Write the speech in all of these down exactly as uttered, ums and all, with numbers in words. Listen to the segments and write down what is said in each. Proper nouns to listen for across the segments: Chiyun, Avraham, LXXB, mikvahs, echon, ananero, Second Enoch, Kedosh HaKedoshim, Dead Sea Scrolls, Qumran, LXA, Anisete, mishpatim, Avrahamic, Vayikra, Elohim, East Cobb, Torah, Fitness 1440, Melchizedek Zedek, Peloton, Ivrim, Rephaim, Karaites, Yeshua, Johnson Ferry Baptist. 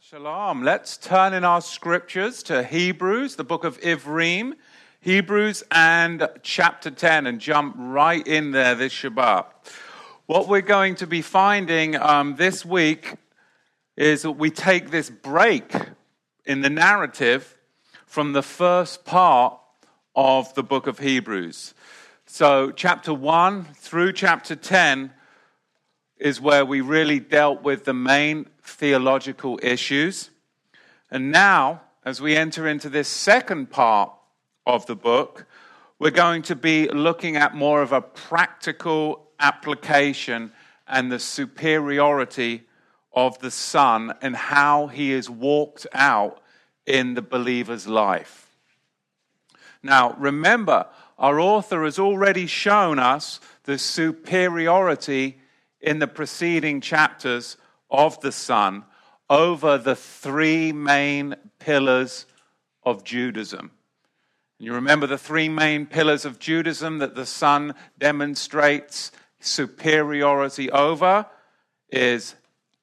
Shalom. Let's turn in our scriptures to Hebrews, the book of Ivrim, Hebrews and chapter ten, and jump right in there this Shabbat. What we're going to be finding um, this week is that we take this break in the narrative from the first part of the book of Hebrews. So chapter one through chapter ten is where we really dealt with the main theological issues. And now, as we enter into this second part of the book, we're going to be looking at more of a practical application and the superiority of the Son and how he is walked out in the believer's life. Now, remember, our author has already shown us the superiority in the preceding chapters of the Son over the three main pillars of Judaism. And you remember the three main pillars of Judaism that the Son demonstrates superiority over is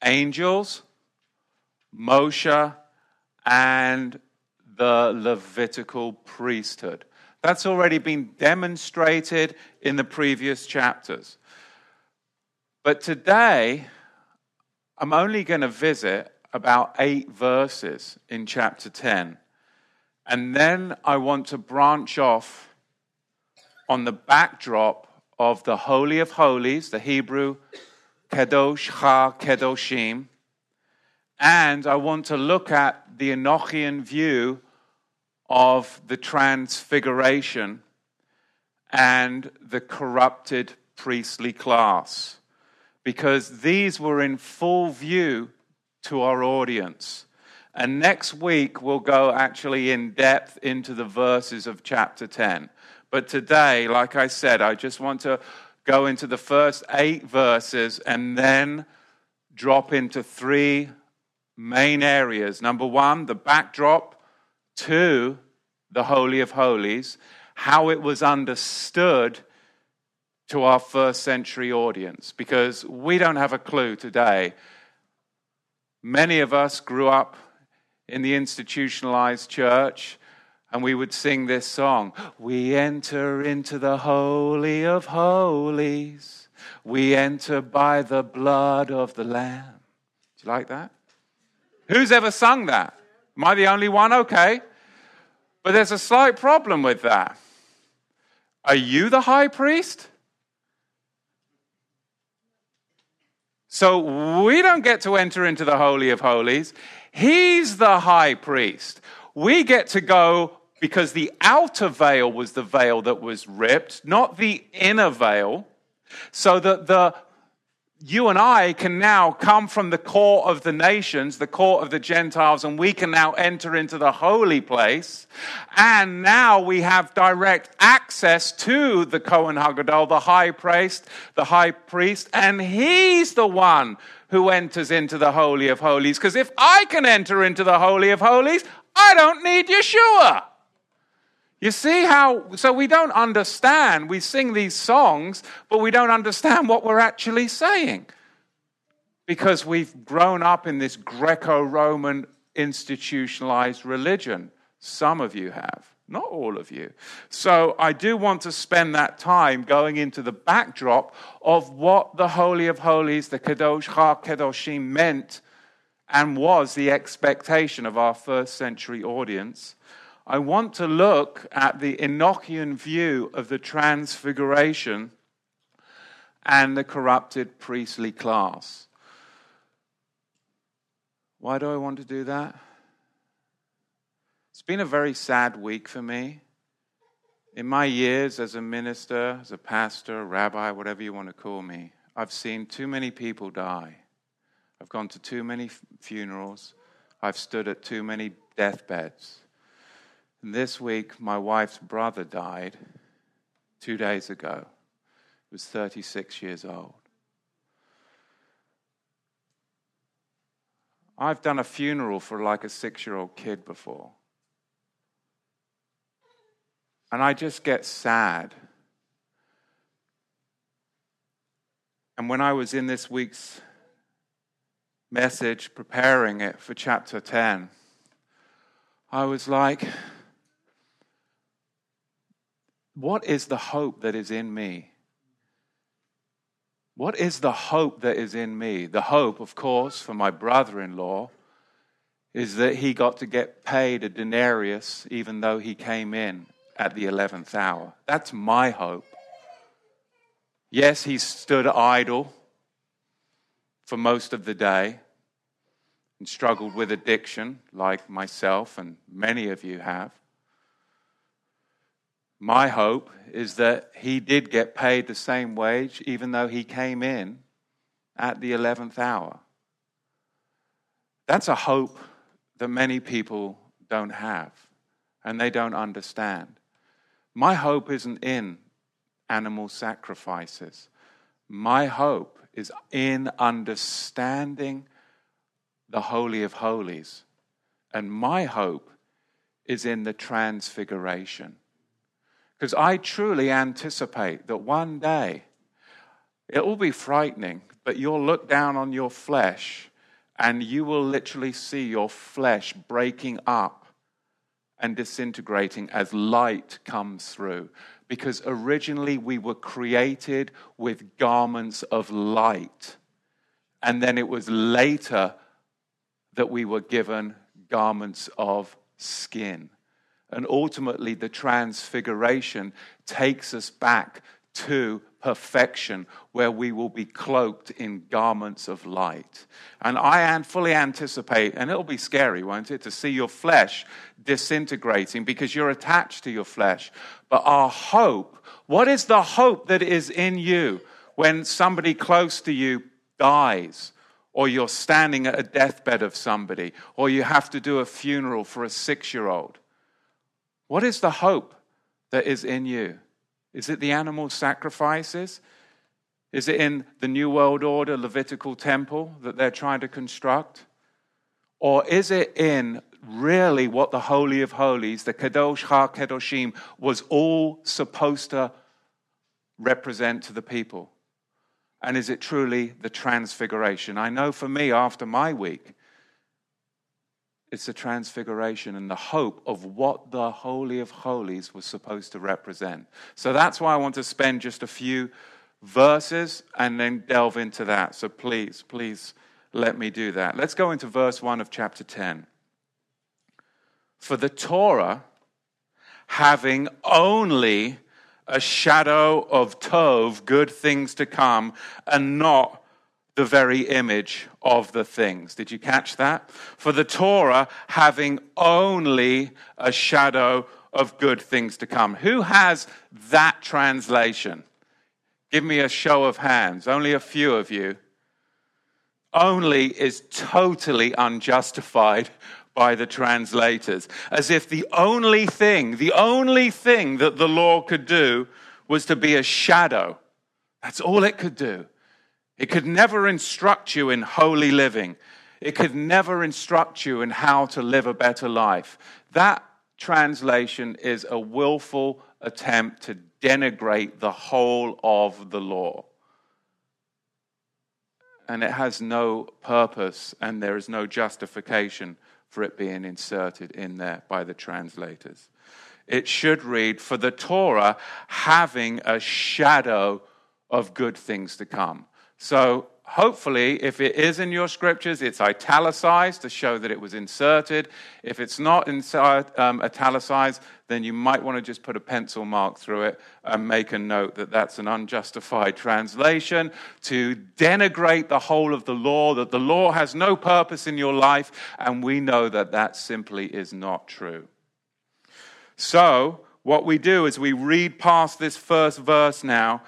angels, Moshe, and the Levitical priesthood. That's already been demonstrated in the previous chapters. But today, I'm only going to visit about eight verses in chapter ten. And then I want to branch off on the backdrop of the Holy of Holies, the Hebrew Kedosh HaKedoshim. And I want to look at the Enochian view of the transfiguration and the corrupted priestly class, because these were in full view to our audience. And next week, we'll go actually in depth into the verses of chapter ten. But today, like I said, I just want to go into the first eight verses and then drop into three main areas. Number one, the backdrop to the Holy of Holies, how it was understood to our first century audience, because we don't have a clue today. Many of us grew up in the institutionalized church, and we would sing this song, "We enter into the Holy of Holies, we enter by the blood of the Lamb." Do you like that? Who's ever sung that? Am I the only one? Okay. But there's a slight problem with that. Are you the high priest? So we don't get to enter into the Holy of Holies. He's the high priest. We get to go because the outer veil was the veil that was ripped, not the inner veil, so that the you and I can now come from the court of the nations, the court of the Gentiles, and we can now enter into the holy place. And now we have direct access to the Kohen HaGadol, the high priest, the high priest, and he's the one who enters into the Holy of Holies. Because if I can enter into the Holy of Holies, I don't need Yeshua. You see how, so we don't understand, we sing these songs, but we don't understand what we're actually saying, because we've grown up in this Greco-Roman institutionalized religion. Some of you have, not all of you. So I do want to spend that time going into the backdrop of what the Holy of Holies, the Kedosh HaKedoshim, meant and was the expectation of our first century audience. I want to look at the Enochian view of the transfiguration and the corrupted priestly class. Why do I want to do that? It's been a very sad week for me. In my years as a minister, as a pastor, rabbi, whatever you want to call me, I've seen too many people die. I've gone to too many funerals. I've stood at too many deathbeds. This week, my wife's brother died two days ago. He was thirty-six years old. I've done a funeral for like a six-year-old kid before. And I just get sad. And when I was in this week's message preparing it for chapter ten, I was like, what is the hope that is in me? What is the hope that is in me? The hope, of course, for my brother-in-law is that he got to get paid a denarius even though he came in at the eleventh hour. That's my hope. Yes, he stood idle for most of the day and struggled with addiction like myself and many of you have. My hope is that he did get paid the same wage even though he came in at the eleventh hour. That's a hope that many people don't have and they don't understand. My hope isn't in animal sacrifices. My hope is in understanding the Holy of Holies. And my hope is in the transfiguration. Because I truly anticipate that one day, it will be frightening, but you'll look down on your flesh and you will literally see your flesh breaking up and disintegrating as light comes through. Because originally we were created with garments of light. And then it was later that we were given garments of skin. And ultimately the transfiguration takes us back to perfection, where we will be cloaked in garments of light. And I fully anticipate, and it'll be scary, won't it, to see your flesh disintegrating because you're attached to your flesh. But our hope, what is the hope that is in you when somebody close to you dies, or you're standing at a deathbed of somebody, or you have to do a funeral for a six-year-old? What is the hope that is in you? Is it the animal sacrifices? Is it in the New World Order Levitical temple that they're trying to construct? Or is it in really what the Holy of Holies, the Kedosh HaKedoshim, was all supposed to represent to the people? And is it truly the transfiguration? I know for me, after my week, it's the transfiguration and the hope of what the Holy of Holies was supposed to represent. So that's why I want to spend just a few verses and then delve into that. So please, please let me do that. Let's go into verse one of chapter ten. For the Torah, having only a shadow of Tov, good things to come, and not the very image of the things. Did you catch that? For the Torah, having only a shadow of good things to come. Who has that translation? Give me a show of hands. Only a few of you. Only is totally unjustified by the translators. As if the only thing, the only thing that the law could do was to be a shadow. That's all it could do. It could never instruct you in holy living. It could never instruct you in how to live a better life. That translation is a willful attempt to denigrate the whole of the law. And it has no purpose, and there is no justification for it being inserted in there by the translators. It should read, for the Torah having a shadow of good things to come. So hopefully, if it is in your scriptures, it's italicized to show that it was inserted. If it's not insert, um, italicized, then you might want to just put a pencil mark through it and make a note that that's an unjustified translation to denigrate the whole of the law, that the law has no purpose in your life, and we know that that simply is not true. So what we do is we read past this first verse now.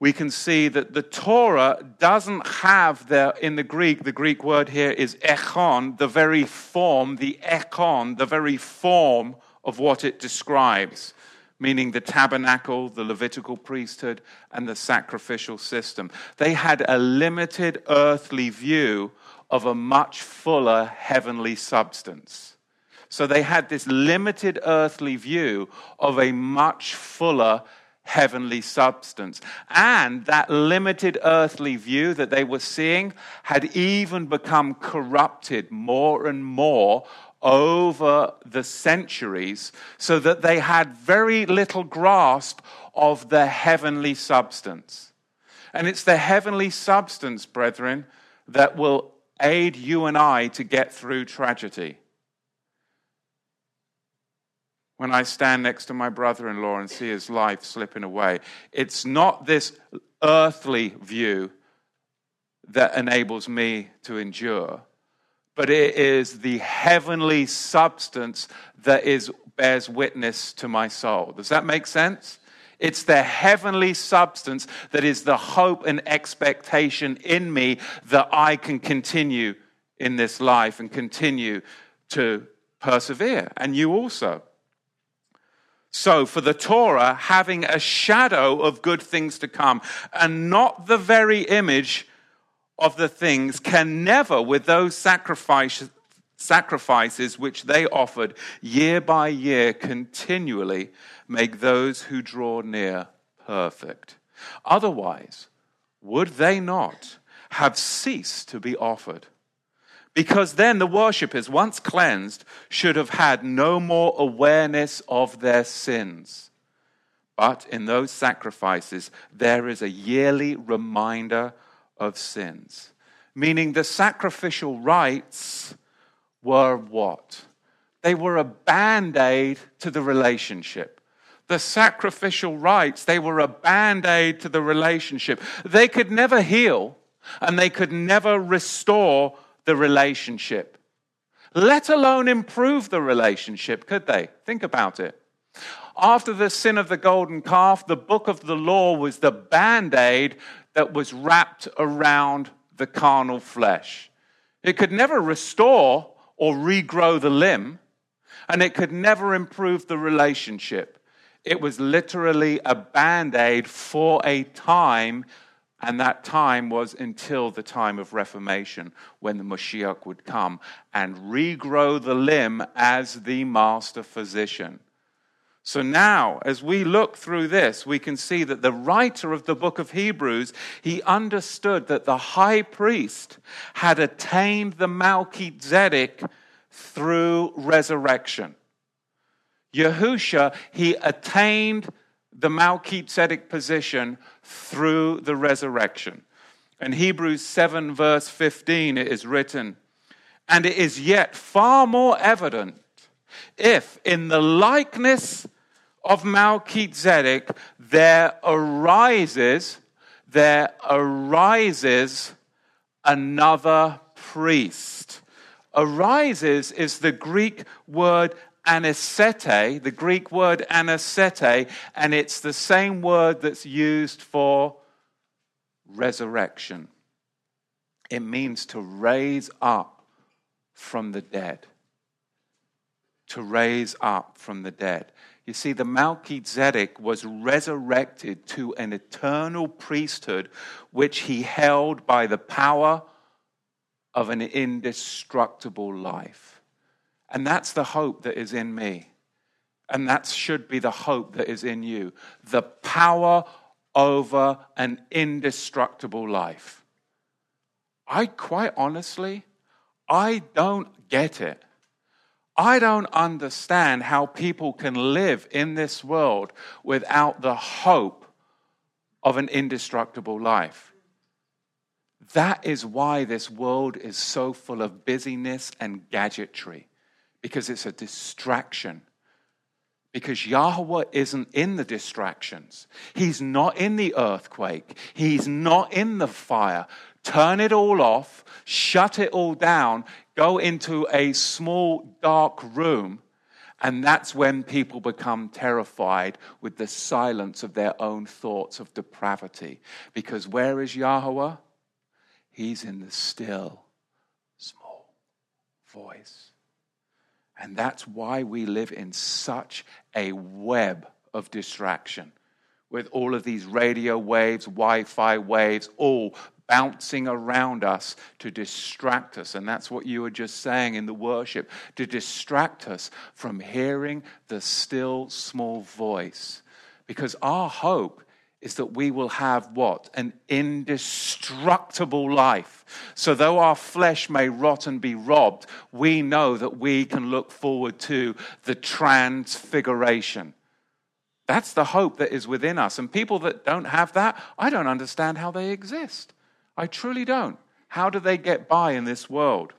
We can see that the Torah doesn't have the, in the Greek, the Greek word here is echon, the very form, the echon, the very form of what it describes, meaning the tabernacle, the Levitical priesthood, and the sacrificial system. They had a limited earthly view of a much fuller heavenly substance. So they had this limited earthly view of a much fuller heavenly substance. And that limited earthly view that they were seeing had even become corrupted more and more over the centuries, so that they had very little grasp of the heavenly substance. And it's the heavenly substance, brethren, that will aid you and I to get through tragedy. When I stand next to my brother-in-law and see his life slipping away, it's not this earthly view that enables me to endure, but it is the heavenly substance that is bears witness to my soul. Does that make sense? It's the heavenly substance that is the hope and expectation in me that I can continue in this life and continue to persevere, and you also. So for the Torah, having a shadow of good things to come and not the very image of the things, can never, with those sacrifice, sacrifices which they offered year by year continually, make those who draw near perfect. Otherwise, would they not have ceased to be offered? Because then the worshippers, once cleansed, should have had no more awareness of their sins. But in those sacrifices, there is a yearly reminder of sins. Meaning the sacrificial rites were what? They were a band-aid to the relationship. The sacrificial rites, they were a band-aid to the relationship. They could never heal, and they could never restore the relationship, let alone improve the relationship, could they? Think about it. After the sin of the golden calf, the book of the law was the band-aid that was wrapped around the carnal flesh. It could never restore or regrow the limb, and it could never improve the relationship. It was literally a band-aid for a time. And that time was until the time of Reformation, when the Moshiach would come and regrow the limb as the master physician. So now, as we look through this, we can see that the writer of the book of Hebrews, he understood that the high priest had attained the Melchizedek through resurrection. Yahusha, he attained the Melchizedek position through the resurrection. In Hebrews seven verse fifteen it is written, "And it is yet far more evident, if in the likeness of Melchizedek there arises, there arises another priest." Arises is the Greek word Anisete, the Greek word anisete, and it's the same word that's used for resurrection. It means to raise up from the dead. To raise up from the dead. You see, the Melchizedek was resurrected to an eternal priesthood which he held by the power of an indestructible life. And that's the hope that is in me. And that should be the hope that is in you. The power over an indestructible life. I quite honestly, I don't get it. I don't understand how people can live in this world without the hope of an indestructible life. That is why this world is so full of busyness and gadgetry. Because it's a distraction. Because Yahweh isn't in the distractions. He's not in the earthquake. He's not in the fire. Turn it all off. Shut it all down. Go into a small dark room. And that's when people become terrified with the silence of their own thoughts of depravity. Because where is Yahweh? He's in the still, small voice. And that's why we live in such a web of distraction, with all of these radio waves, Wi-Fi waves, all bouncing around us to distract us. And that's what you were just saying in the worship, to distract us from hearing the still small voice because our hope is that we will have what? An indestructible life. So though our flesh may rot and be robbed, we know that we can look forward to the transfiguration. That's the hope that is within us. And people that don't have that, I don't understand how they exist. I truly don't. How do they get by in this world?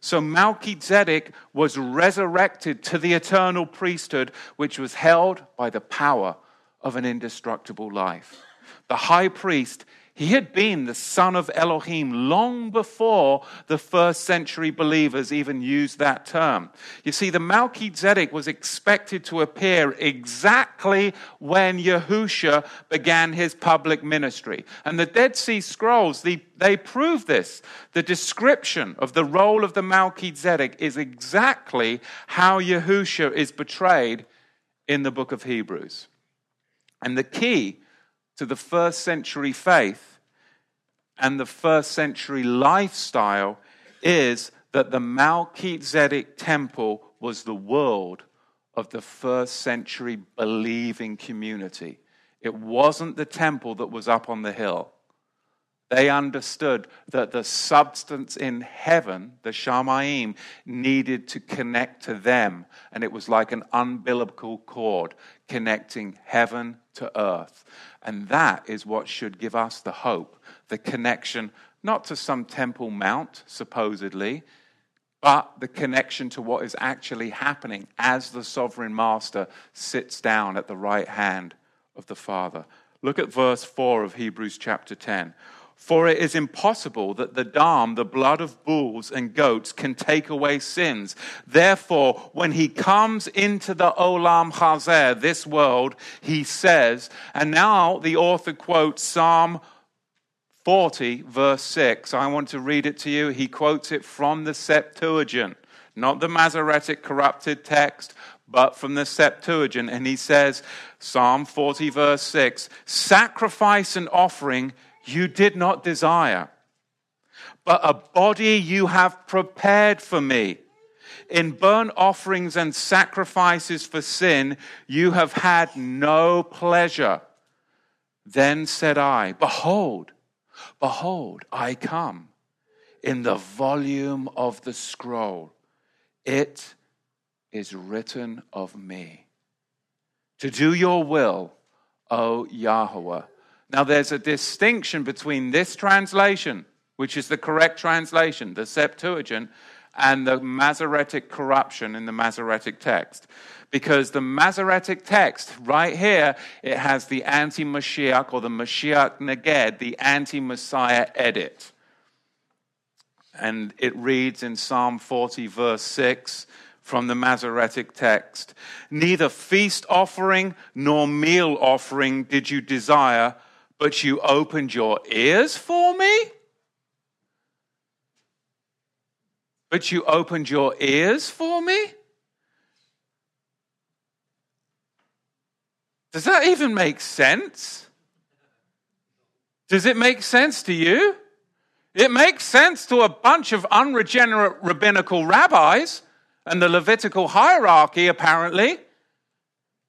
So Melchizedek was resurrected to the eternal priesthood, which was held by the power of an indestructible life. The high priest, he had been the son of Elohim long before the first century believers even used that term. You see, the Melchizedek was expected to appear exactly when Yahushua began his public ministry. And the Dead Sea Scrolls, the They prove this. The description of the role of the Melchizedek is exactly how Yahushua is portrayed in the book of Hebrews. And the key to the first century faith and the first century lifestyle is that the Melchizedek temple was the world of the first century believing community. It wasn't the temple that was up on the hill. They understood that the substance in heaven, the Shamayim, needed to connect to them. And it was like an umbilical cord connecting heaven to earth. And that is what should give us the hope, the connection, not to some temple mount, supposedly, but the connection to what is actually happening as the sovereign master sits down at the right hand of the Father. Look at verse four of Hebrews chapter ten. For it is impossible that the dam, the blood of bulls and goats, can take away sins. Therefore, when he comes into the olam hazeh, this world, he says, and now the author quotes Psalm forty, verse six. I want to read it to you. He quotes it from the Septuagint, not the Masoretic corrupted text, but from the Septuagint. And he says, Psalm forty, verse six, sacrifice and offering you did not desire, but a body you have prepared for me. In burnt offerings and sacrifices for sin, you have had no pleasure. Then said I, behold, behold, I come. In the volume of the scroll, it is written of me, to do your will, O Yahweh. Now, there's a distinction between this translation, which is the correct translation, the Septuagint, and the Masoretic corruption in the Masoretic text. Because the Masoretic text, right here, it has the anti-Mashiach or the Mashiach Neged, the anti-Messiah edit. And it reads in Psalm forty, verse six, from the Masoretic text, neither feast offering nor meal offering did you desire, but you opened your ears for me? But you opened your ears for me? Does that even make sense? Does it make sense to you? It makes sense to a bunch of unregenerate rabbinical rabbis and the Levitical hierarchy, apparently.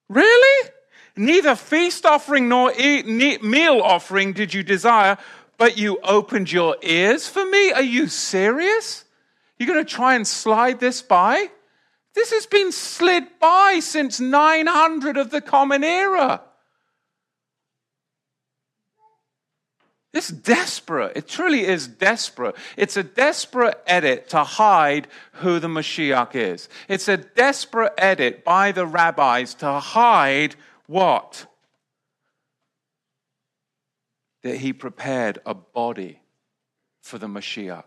Really? Neither feast offering nor eat, meal offering did you desire, but you opened your ears for me? Are you serious? You're going to try and slide this by? This has been slid by since nine hundred of the Common Era. It's desperate. It truly is desperate. It's a desperate edit to hide who the Mashiach is. It's a desperate edit by the rabbis to hide what? That he prepared a body for the Mashiach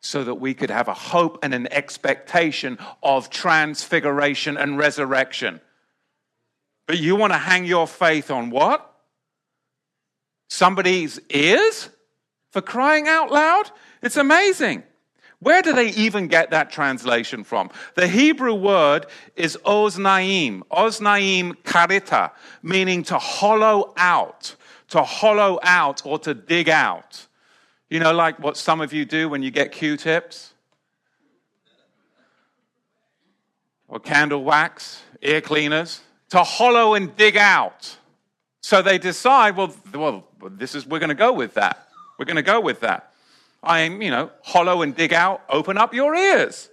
so that we could have a hope and an expectation of transfiguration and resurrection. But you want to hang your faith on what? Somebody's ears? For crying out loud? It's amazing. Where do they even get that translation from? The Hebrew word is Oznaim, Oznaim karita, meaning to hollow out, to hollow out or to dig out. You know, like what some of you do when you get Q-tips? Or candle wax, ear cleaners, to hollow and dig out. So they decide, well, well, this is, we're going to go with that. We're going to go with that. I, you know, hollow and dig out, open up your ears.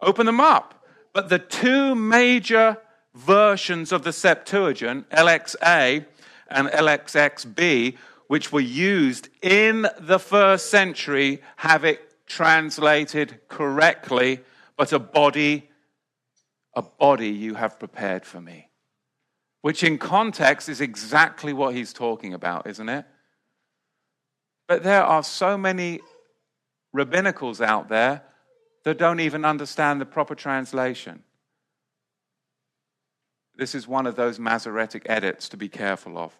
Open them up. But the two major versions of the Septuagint, L X A and L X X B, which were used in the first century, have it translated correctly, but a body, a body you have prepared for me. Which in context is exactly what he's talking about, isn't it? But there are so many rabbinicals out there that don't even understand the proper translation. This is one of those Masoretic edits to be careful of.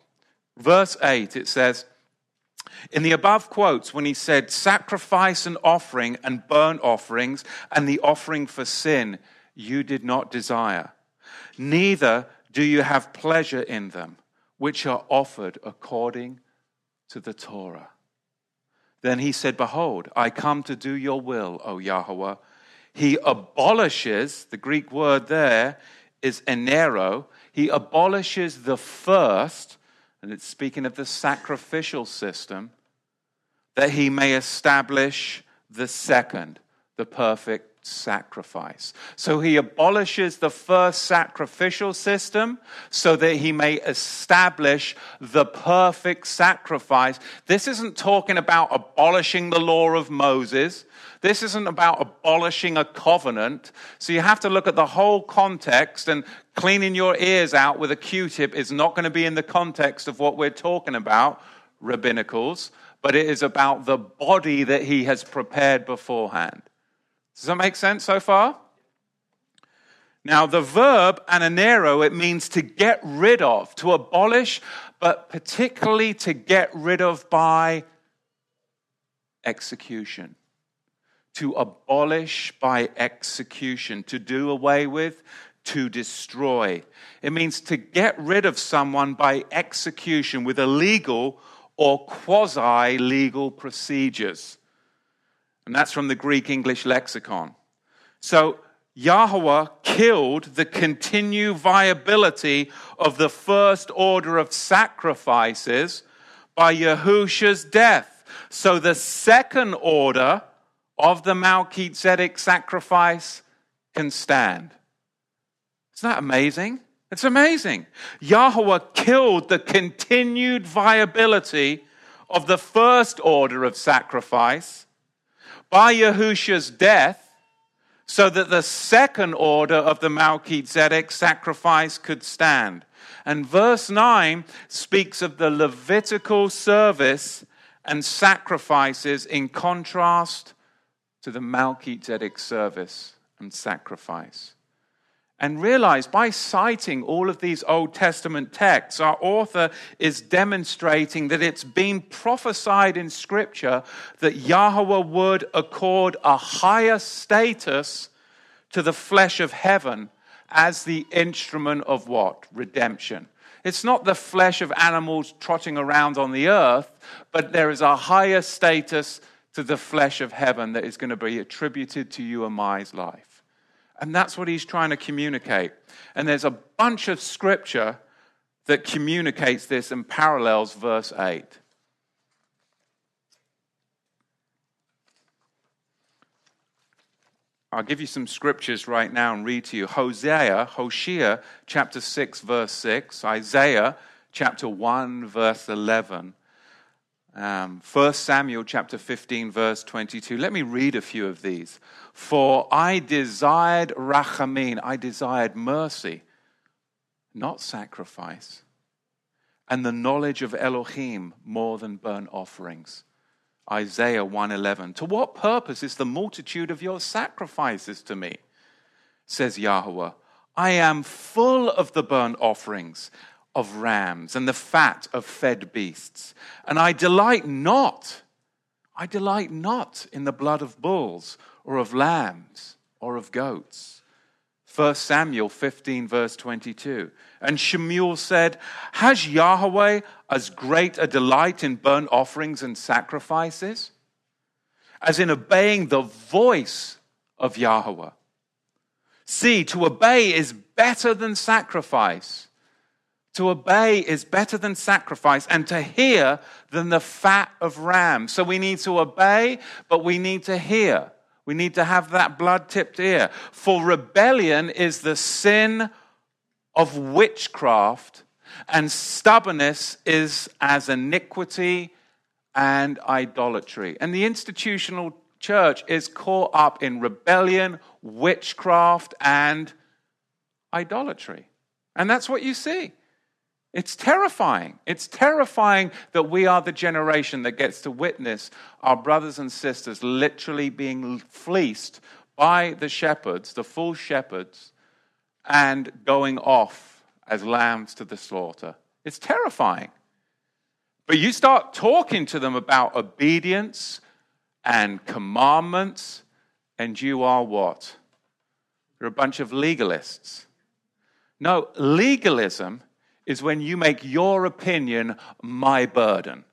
Verse eight, it says, in the above quotes, when he said, sacrifice and offering and burnt offerings and the offering for sin, you did not desire. Neither do you have pleasure in them, which are offered according to the Torah. Then he said, behold, I come to do your will, O Yahweh. He abolishes, the Greek word there is enero, he abolishes the first, and it's speaking of the sacrificial system, that he may establish the second, the perfect sacrifice. So he abolishes the first sacrificial system so that he may establish the perfect sacrifice. This isn't talking about abolishing the law of Moses. This isn't about abolishing a covenant. So you have to look at the whole context, and cleaning your ears out with a Q-tip is not going to be in the context of what we're talking about, rabbinicals, but it is about the body that he has prepared beforehand. Does that make sense so far? Now, the verb ananero, it means to get rid of, to abolish, but particularly to get rid of by execution. To abolish by execution, to do away with, to destroy. It means to get rid of someone by execution with illegal or quasi-legal procedures. And that's from the Greek-English lexicon. So Yahweh killed the continued viability of the first order of sacrifices by Yahusha's death. So the second order of the Melchizedek sacrifice can stand. Isn't that amazing? It's amazing. Yahweh killed the continued viability of the first order of sacrifice by Yahusha's death so that the second order of the Melchizedek sacrifice could stand. And verse nine speaks of the Levitical service and sacrifices in contrast to the Melchizedek service and sacrifice. And realize, by citing all of these Old Testament texts, our author is demonstrating that it's been prophesied in Scripture that Yahweh would accord a higher status to the flesh of heaven as the instrument of what? Redemption. It's not the flesh of animals trotting around on the earth, but there is a higher status to the flesh of heaven that is going to be attributed to you and my life. And that's what he's trying to communicate. And there's a bunch of scripture that communicates this and parallels verse eight. I'll give you some scriptures right now and read to you. Hosea, Hosea chapter six, verse six. Isaiah chapter one, verse eleven. Um, First Samuel chapter fifteen, verse twenty-two. Let me read a few of these. For I desired rachamim, I desired mercy, not sacrifice, and the knowledge of Elohim more than burnt offerings. Isaiah one eleven. To what purpose is the multitude of your sacrifices to me? Says Yahweh. I am full of the burnt offerings of rams and the fat of fed beasts. And I delight not, I delight not in the blood of bulls or of lambs or of goats. First Samuel fifteen, verse twenty-two. And Shemuel said, has Yahweh as great a delight in burnt offerings and sacrifices as in obeying the voice of Yahweh? See, to obey is better than sacrifice. To obey is better than sacrifice, and to hear than the fat of rams. So we need to obey, but we need to hear. We need to have that blood-tipped ear. For rebellion is the sin of witchcraft, and stubbornness is as iniquity and idolatry. And the institutional church is caught up in rebellion, witchcraft, and idolatry. And that's what you see. It's terrifying. It's terrifying that we are the generation that gets to witness our brothers and sisters literally being fleeced by the shepherds, the false shepherds, and going off as lambs to the slaughter. It's terrifying. But you start talking to them about obedience and commandments, and you are what? You're a bunch of legalists. No, legalism is when you make your opinion my burden.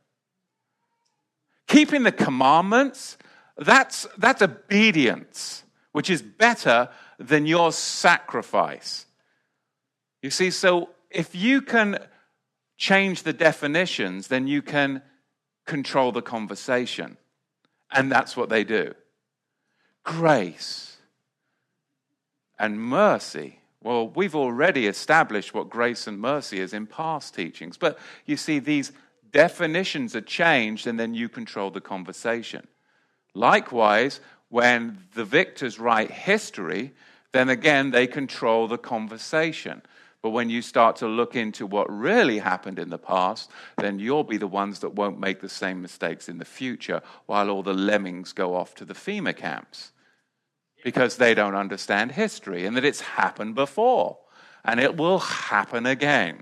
Keeping the commandments, that's, that's obedience, which is better than your sacrifice. You see, so if you can change the definitions, then you can control the conversation. And that's what they do. Grace and mercy. Well, we've already established what grace and mercy is in past teachings. But you see, these definitions are changed, and then you control the conversation. Likewise, when the victors write history, then again, they control the conversation. But when you start to look into what really happened in the past, then you'll be the ones that won't make the same mistakes in the future, while all the lemmings go off to the FEMA camps, because they don't understand history and that it's happened before and it will happen again.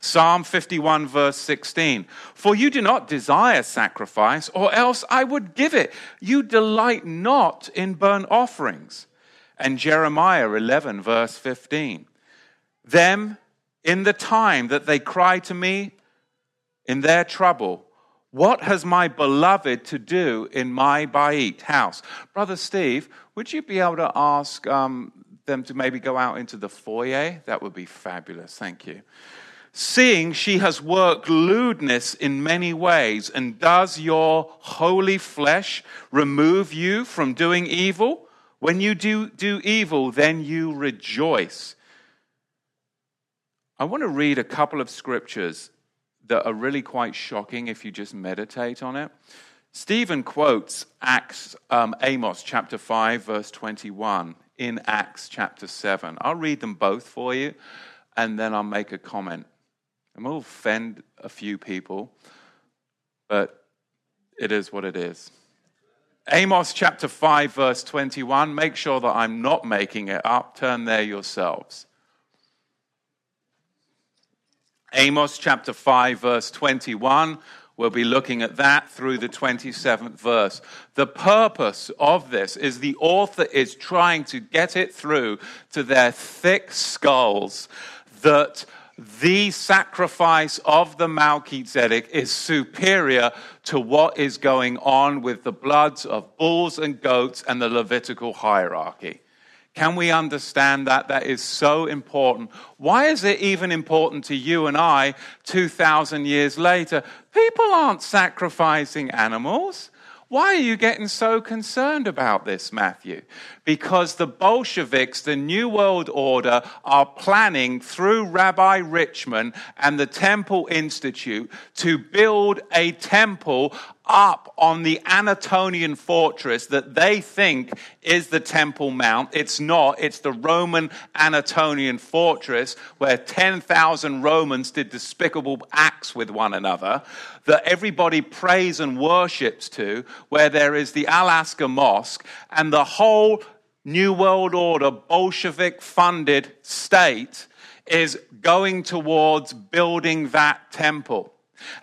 Psalm fifty-one verse sixteen, for you do not desire sacrifice, or else I would give it. You delight not in burnt offerings. And Jeremiah eleven verse fifteen, them in the time that they cry to me in their trouble, what has my beloved to do in my Ba'it house? Brother Steve, would you be able to ask um, them to maybe go out into the foyer? That would be fabulous, thank you. Seeing she has worked lewdness in many ways, and does your holy flesh remove you from doing evil? When you do, do evil, then you rejoice. I want to read a couple of scriptures that are really quite shocking if you just meditate on it. Stephen quotes Acts, um, Amos chapter five, verse twenty-one, in Acts chapter seven. I'll read them both for you, and then I'll make a comment. I'm going to offend a few people, but it is what it is. Amos chapter five, verse twenty-one. Make sure that I'm not making it up. Turn there yourselves. Amos chapter five, verse twenty-one, we'll be looking at that through the twenty-seventh verse. The purpose of this is the author is trying to get it through to their thick skulls that the sacrifice of the Melchizedek is superior to what is going on with the bloods of bulls and goats and the Levitical hierarchy. Can we understand that? That is so important. Why is it even important to you and I two thousand years later? People aren't sacrificing animals. Why are you getting so concerned about this, Matthew? Because the Bolsheviks, the New World Order, are planning through Rabbi Richman and the Temple Institute to build a temple up on the Anatolian fortress that they think is the Temple Mount. It's not. It's the Roman Anatolian fortress where ten thousand Romans did despicable acts with one another, that everybody prays and worships to, where there is the Alaska Mosque, and the whole New World Order Bolshevik-funded state is going towards building that temple.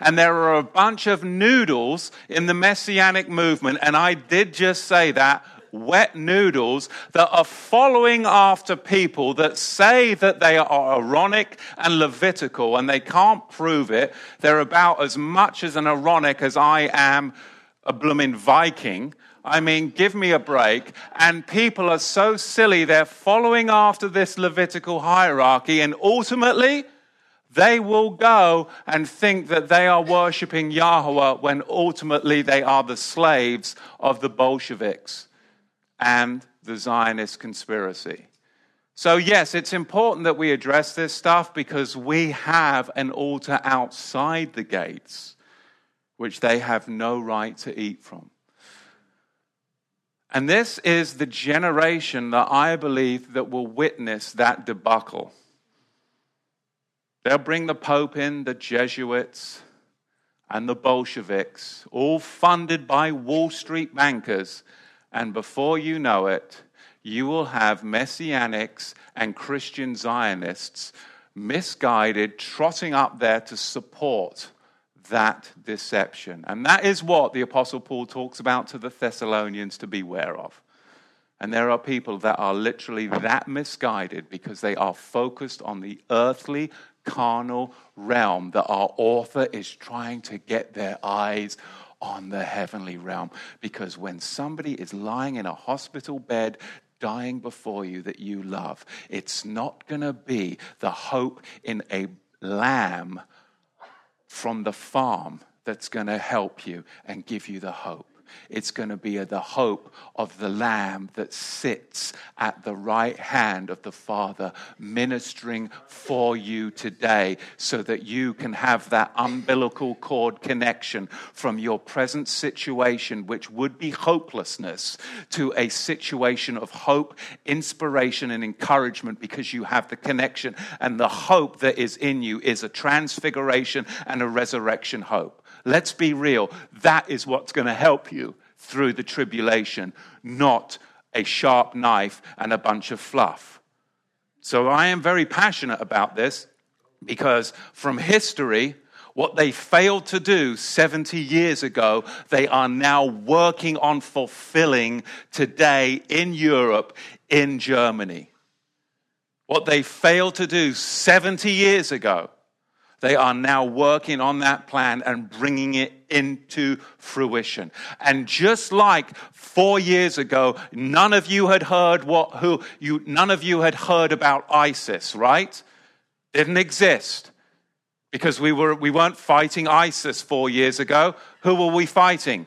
And there are a bunch of noodles in the Messianic movement, and I did just say that, wet noodles that are following after people that say that they are Aaronic and Levitical, and they can't prove it. They're about as much as an Aaronic as I am a blooming Viking. I mean, give me a break. And people are so silly, they're following after this Levitical hierarchy, and ultimately, they will go and think that they are worshipping Yahweh when ultimately they are the slaves of the Bolsheviks and the Zionist conspiracy. So yes, it's important that we address this stuff because we have an altar outside the gates, which they have no right to eat from. And this is the generation that I believe that will witness that debacle. They'll bring the Pope in, the Jesuits, and the Bolsheviks, all funded by Wall Street bankers. And before you know it, you will have Messianics and Christian Zionists misguided, trotting up there to support that deception. And that is what the Apostle Paul talks about to the Thessalonians to beware of. And there are people that are literally that misguided because they are focused on the earthly, carnal realm that our author is trying to get their eyes on the heavenly realm. Because when somebody is lying in a hospital bed, dying before you that you love, it's not going to be the hope in a lamb from the farm that's going to help you and give you the hope. It's going to be the hope of the Lamb that sits at the right hand of the Father, ministering for you today so that you can have that umbilical cord connection from your present situation, which would be hopelessness, to a situation of hope, inspiration, and encouragement, because you have the connection, and the hope that is in you is a transfiguration and a resurrection hope. Let's be real. That is what's going to help you through the tribulation, not a sharp knife and a bunch of fluff. So I am very passionate about this because from history, what they failed to do seventy years ago, they are now working on fulfilling today in Europe, in Germany. What they failed to do seventy years ago, they are now working on that plan and bringing it into fruition. And just like four years ago, none of you had heard what who you none of you had heard about ISIS, right? Didn't exist because we were we weren't fighting ISIS four years ago. Who were we fighting?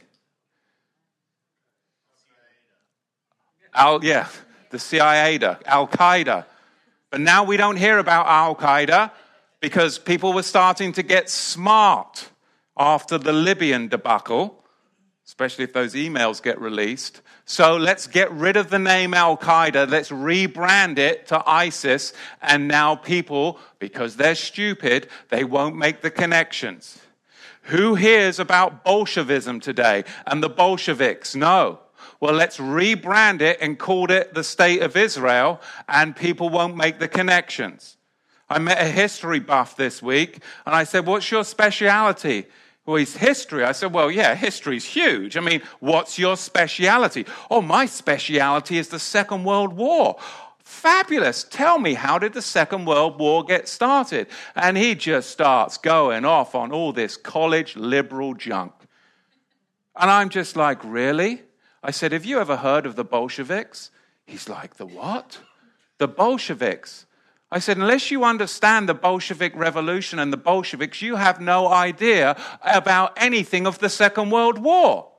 Al yeah, the C I A, Al Qaeda. But now we don't hear about Al Qaeda, because people were starting to get smart after the Libyan debacle, especially if those emails get released. So let's get rid of the name Al-Qaeda, let's rebrand it to ISIS, and now people, because they're stupid, they won't make the connections. Who hears about Bolshevism today and the Bolsheviks? No. Well, let's rebrand it and call it the State of Israel, and people won't make the connections. I met a history buff this week, and I said, what's your speciality? Well, it's history. I said, well, yeah, history's huge. I mean, what's your speciality? Oh, my speciality is the Second World War. Fabulous. Tell me, how did the Second World War get started? And he just starts going off on all this college liberal junk. And I'm just like, really? I said, have you ever heard of the Bolsheviks? He's like, the what? The Bolsheviks. I said, unless you understand the Bolshevik Revolution and the Bolsheviks, you have no idea about anything of the Second World War.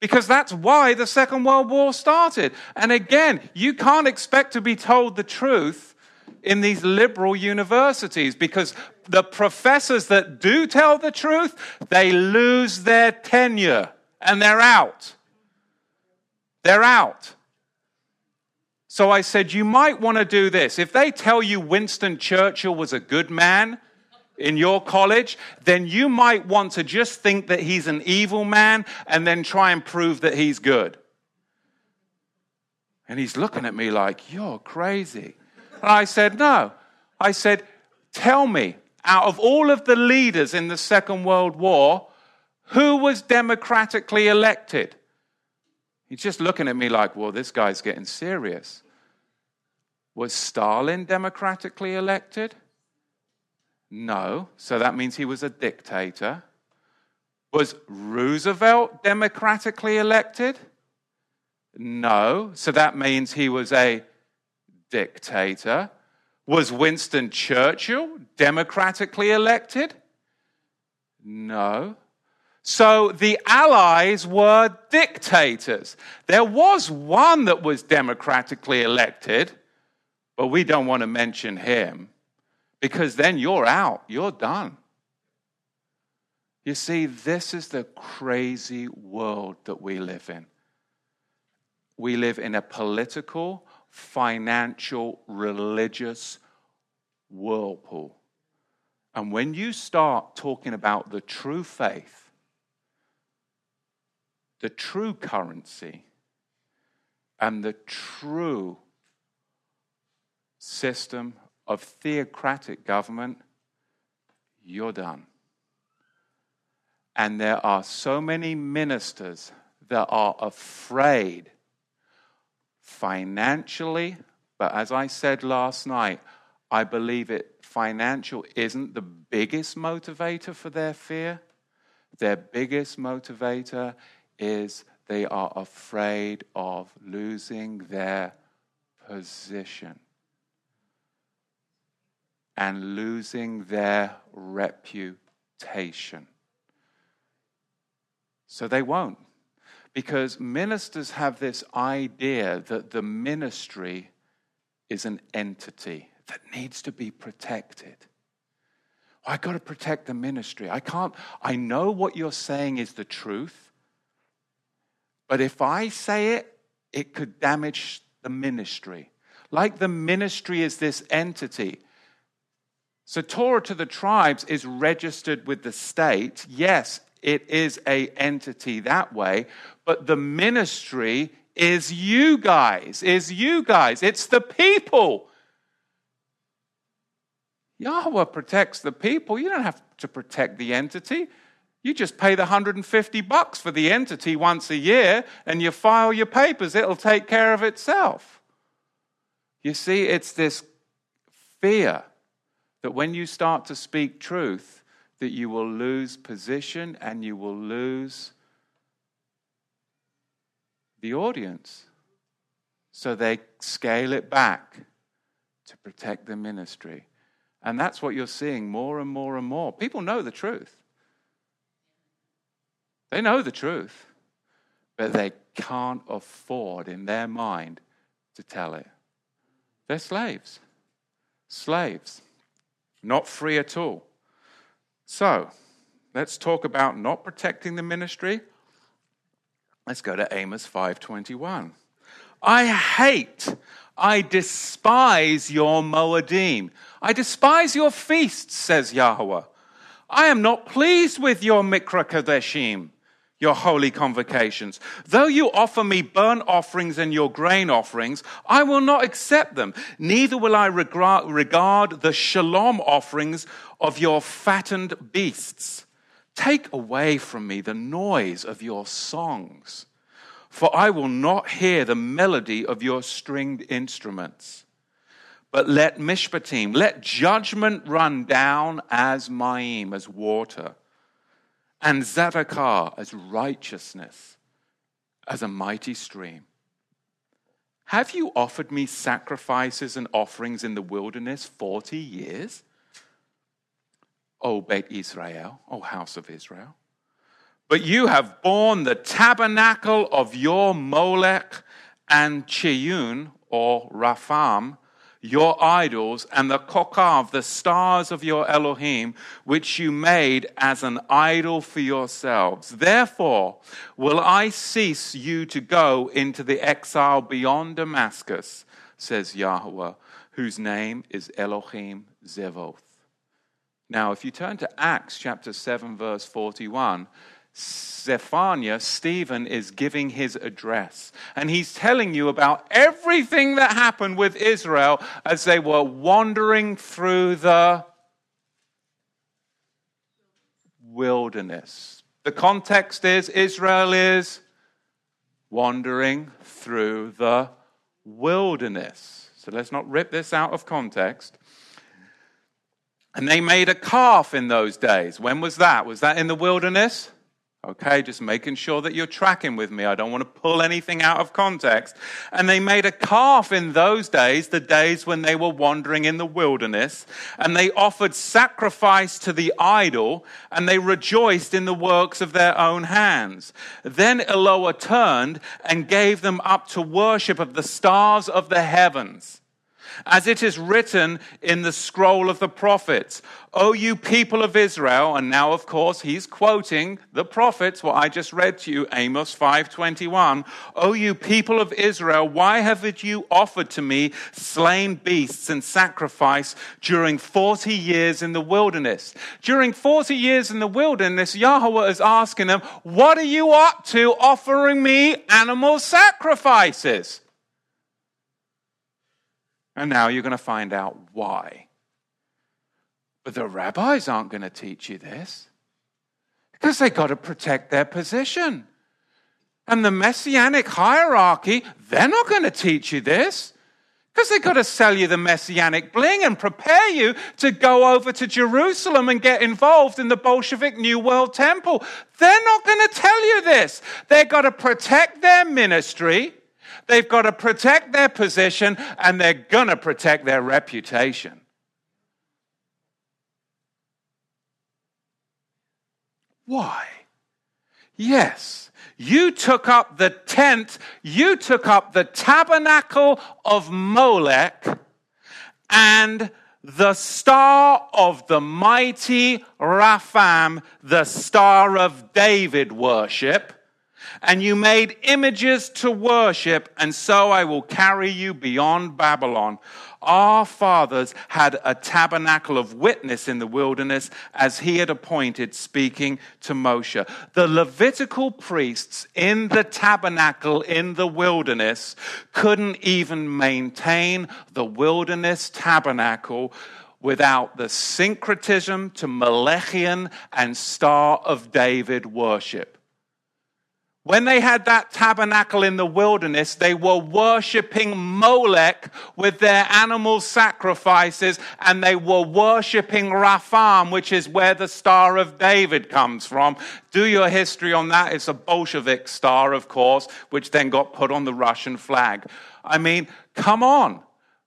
Because that's why the Second World War started. And again, you can't expect to be told the truth in these liberal universities, because the professors that do tell the truth, they lose their tenure and they're out. They're out. So I said, you might want to do this. If they tell you Winston Churchill was a good man in your college, then you might want to just think that he's an evil man and then try and prove that he's good. And he's looking at me like, you're crazy. And I said, no. I said, tell me, out of all of the leaders in the Second World War, who was democratically elected? He's just looking at me like, well, this guy's getting serious. Was Stalin democratically elected? No. So that means he was a dictator. Was Roosevelt democratically elected? No. So that means he was a dictator. Was Winston Churchill democratically elected? No. So the Allies were dictators. There was one that was democratically elected, but we don't want to mention him because then you're out, you're done. You see, this is the crazy world that we live in. We live in a political, financial, religious whirlpool. And when you start talking about the true faith, the true currency, and the true system of theocratic government, you're done. And there are so many ministers that are afraid financially, but as I said last night, I believe it financial isn't the biggest motivator for their fear. Their biggest motivator is they are afraid of losing their position and losing their reputation. So they won't, because ministers have this idea that the ministry is an entity that needs to be protected. I got to protect the ministry. I can't, I know what you're saying is the truth, but if I say it, it could damage the ministry. Like the ministry is this entity. So Torah to the tribes is registered with the state, yes. It is an entity that way, but the ministry is you guys, is you guys. It's the people. Yahweh protects the people. You don't have to protect the entity. You just pay the one hundred fifty bucks for the entity once a year and you file your papers. It'll take care of itself. You see, it's this fear that when you start to speak truth, that you will lose position and you will lose the audience. So they scale it back to protect the ministry. And that's what you're seeing more and more and more. People know the truth. They know the truth, but they can't afford in their mind to tell it. They're slaves. Slaves. Not free at all. So, let's talk about not protecting the ministry. Let's go to Amos five twenty-one. I hate, I despise your Moedim. I despise your feasts, says Yahweh. I am not pleased with your Mikra Kadeshim, your holy convocations. Though you offer me burnt offerings and your grain offerings, I will not accept them. Neither will I regard, regard the shalom offerings of your fattened beasts. Take away from me the noise of your songs, for I will not hear the melody of your stringed instruments. But let mishpatim, let judgment run down as ma'im, as water, and Zadokah as righteousness, as a mighty stream. Have you offered me sacrifices and offerings in the wilderness forty years? O Beit Israel, O house of Israel. But you have borne the tabernacle of your Molech and Chiyun, or Rephaim, your idols, and the kokav, the stars of your Elohim, which you made as an idol for yourselves. Therefore will I cease you to go into the exile beyond Damascus, says Yahweh, whose name is Elohim Zevot. Now, if you turn to Acts chapter seven, verse forty-one, Zephaniah, Stephen, is giving his address. And he's telling you about everything that happened with Israel as they were wandering through the wilderness. The context is Israel is wandering through the wilderness. So let's not rip this out of context. And they made a calf in those days. When was that? Was that in the wilderness? Okay, just making sure that you're tracking with me. I don't want to pull anything out of context. And they made a calf in those days, the days when they were wandering in the wilderness, and they offered sacrifice to the idol, and they rejoiced in the works of their own hands. Then Eloah turned and gave them up to worship of the stars of the heavens, as it is written in the scroll of the prophets, O you people of Israel. And now, of course, he's quoting the prophets, what I just read to you, Amos five twenty-one. O you people of Israel, why have you offered to me slain beasts and sacrifice during forty years in the wilderness? During forty years in the wilderness, Yahweh is asking them, what are you up to offering me animal sacrifices? And now you're going to find out why. But the rabbis aren't going to teach you this, because they got to protect their position. And the messianic hierarchy, they're not going to teach you this, because they got to sell you the messianic bling and prepare you to go over to Jerusalem and get involved in the Bolshevik New World Temple. They're not going to tell you this. They've got to protect their ministry. They've got to protect their position, and they're going to protect their reputation. Why? Yes, you took up the tent, you took up the tabernacle of Molech and the star of the mighty Rephaim, the Star of David worship. And you made images to worship, and so I will carry you beyond Babylon. Our fathers had a tabernacle of witness in the wilderness, as he had appointed, speaking to Moshe. The Levitical priests in the tabernacle in the wilderness couldn't even maintain the wilderness tabernacle without the syncretism to Molechian and Star of David worship. When they had that tabernacle in the wilderness, they were worshipping Molech with their animal sacrifices, and they were worshipping Rephaim, which is where the Star of David comes from. Do your history on that. It's a Bolshevik star, of course, which then got put on the Russian flag. I mean, come on.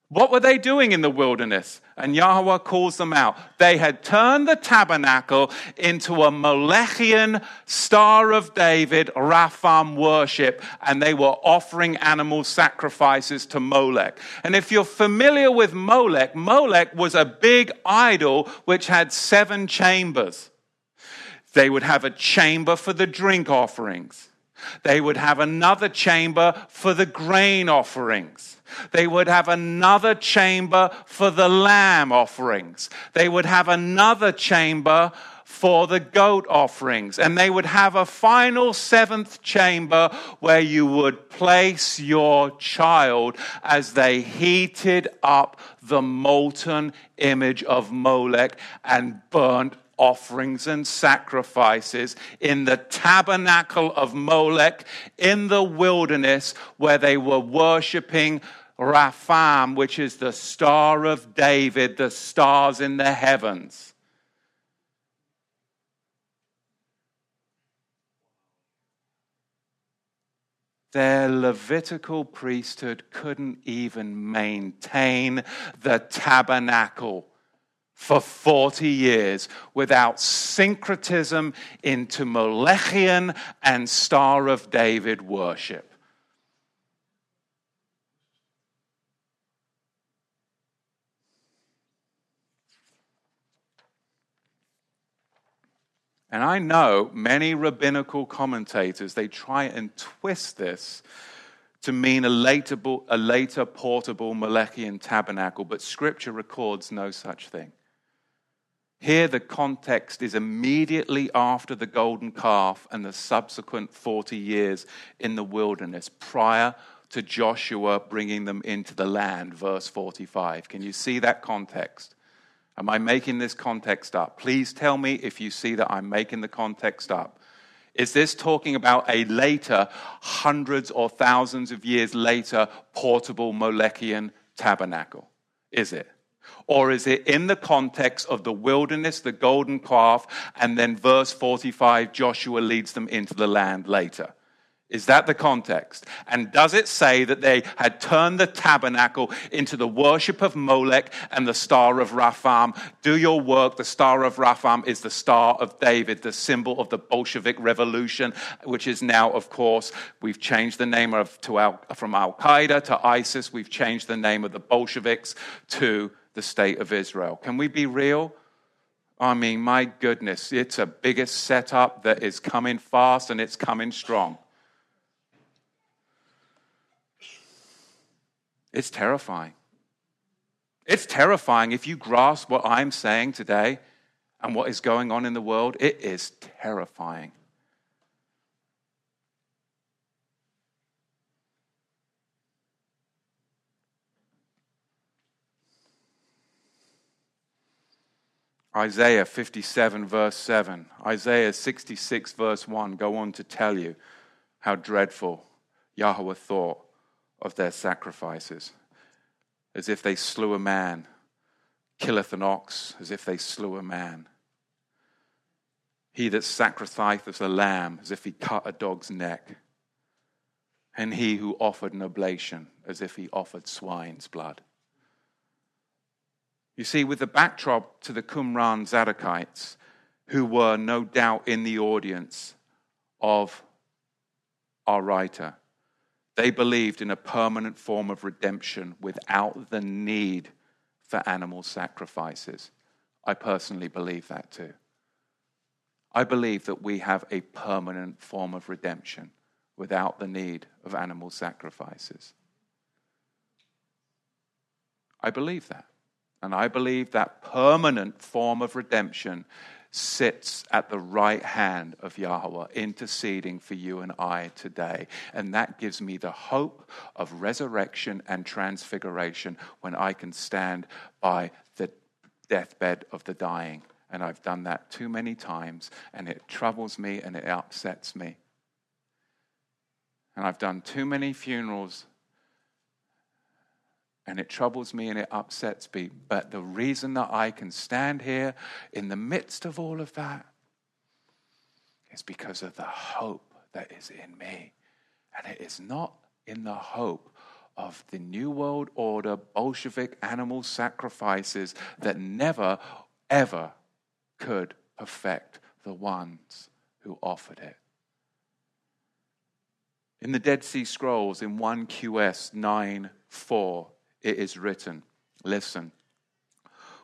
What were they doing in the wilderness? And Yahweh calls them out. They had turned the tabernacle into a Molechian Star of David Rephaim worship, and they were offering animal sacrifices to Molech. And if you're familiar with Molech, Molech was a big idol which had seven chambers. They would have a chamber for the drink offerings. They would have another chamber for the grain offerings. They would have another chamber for the lamb offerings. They would have another chamber for the goat offerings. And they would have a final seventh chamber where you would place your child as they heated up the molten image of Molech and burnt offerings and sacrifices in the tabernacle of Molech in the wilderness, where they were worshipping Rephaim, which is the Star of David, the stars in the heavens. Their Levitical priesthood couldn't even maintain the tabernacle for forty years without syncretism into Molechian and Star of David worship. And I know many rabbinical commentators, they try and twist this to mean a later, a later portable Molechian tabernacle, but Scripture records no such thing. Here, the context is immediately after the golden calf and the subsequent forty years in the wilderness, prior to Joshua bringing them into the land, verse forty-five. Can you see that context? Am I making this context up? Please tell me if you see that I'm making the context up. Is this talking about a later, hundreds or thousands of years later, portable Molechian tabernacle? Is it? Or is it in the context of the wilderness, the golden calf, and then verse forty-five, Joshua leads them into the land later? Is that the context? And does it say that they had turned the tabernacle into the worship of Molech and the star of Rephaim? Do your work. The star of Rephaim is the star of David, the symbol of the Bolshevik Revolution, which is now, of course, we've changed the name of to Al, from Al-Qaeda to ISIS. We've changed the name of the Bolsheviks to the state of Israel. Can we be real? I mean, my goodness, it's a biggest setup that is coming fast and it's coming strong. It's terrifying. It's terrifying if you grasp what I'm saying today and what is going on in the world. It is terrifying. Isaiah fifty-seven, verse seven. Isaiah sixty-six, verse one. Go on to tell you how dreadful Yahweh thought of their sacrifices, as if they slew a man, killeth an ox, as if they slew a man. He that sacrificeth a lamb, as if he cut a dog's neck. And he who offered an oblation, as if he offered swine's blood. You see, with the backdrop to the Qumran Zadokites, who were no doubt in the audience of our writer, they believed in a permanent form of redemption without the need for animal sacrifices. I personally believe that too. I believe that we have a permanent form of redemption without the need of animal sacrifices. I believe that. And I believe that permanent form of redemption sits at the right hand of Yahweh, interceding for you and I today. And that gives me the hope of resurrection and transfiguration when I can stand by the deathbed of the dying. And I've done that too many times, and it troubles me and it upsets me. And I've done too many funerals, and it troubles me and it upsets me. But the reason that I can stand here in the midst of all of that is because of the hope that is in me. And it is not in the hope of the New World Order, Bolshevik animal sacrifices that never, ever could perfect the ones who offered it. In the Dead Sea Scrolls, in one Q S nine four, it is written, listen,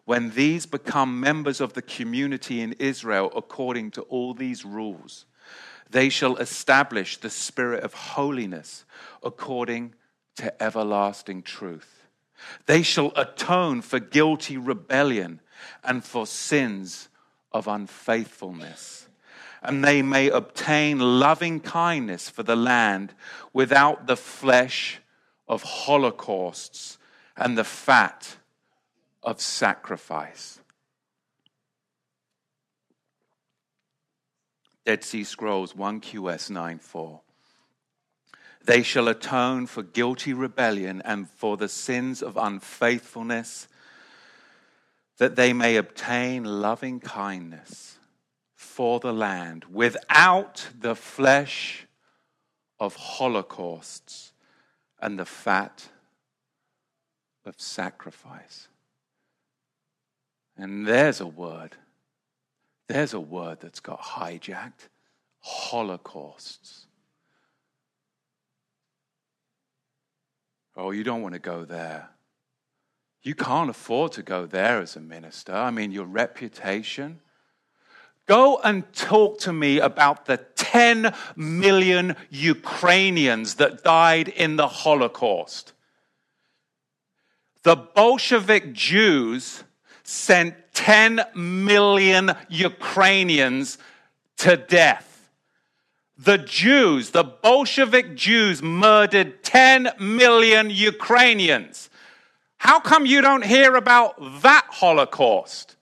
when these become members of the community in Israel according to all these rules, they shall establish the spirit of holiness according to everlasting truth. They shall atone for guilty rebellion and for sins of unfaithfulness. And they may obtain loving kindness for the land without the flesh of holocausts and the fat of sacrifice. Dead Sea Scrolls one Q S nine four. They shall atone for guilty rebellion and for the sins of unfaithfulness, that they may obtain loving kindness for the land without the flesh of holocausts and the fat of sacrifice. And there's a word. There's a word that's got hijacked. Holocausts. Oh, you don't want to go there. You can't afford to go there as a minister. I mean, your reputation. Go and talk to me about the ten million Ukrainians that died in the Holocaust. The Bolshevik Jews sent ten million Ukrainians to death. The Jews, the Bolshevik Jews, murdered ten million Ukrainians. How come you don't hear about that Holocaust?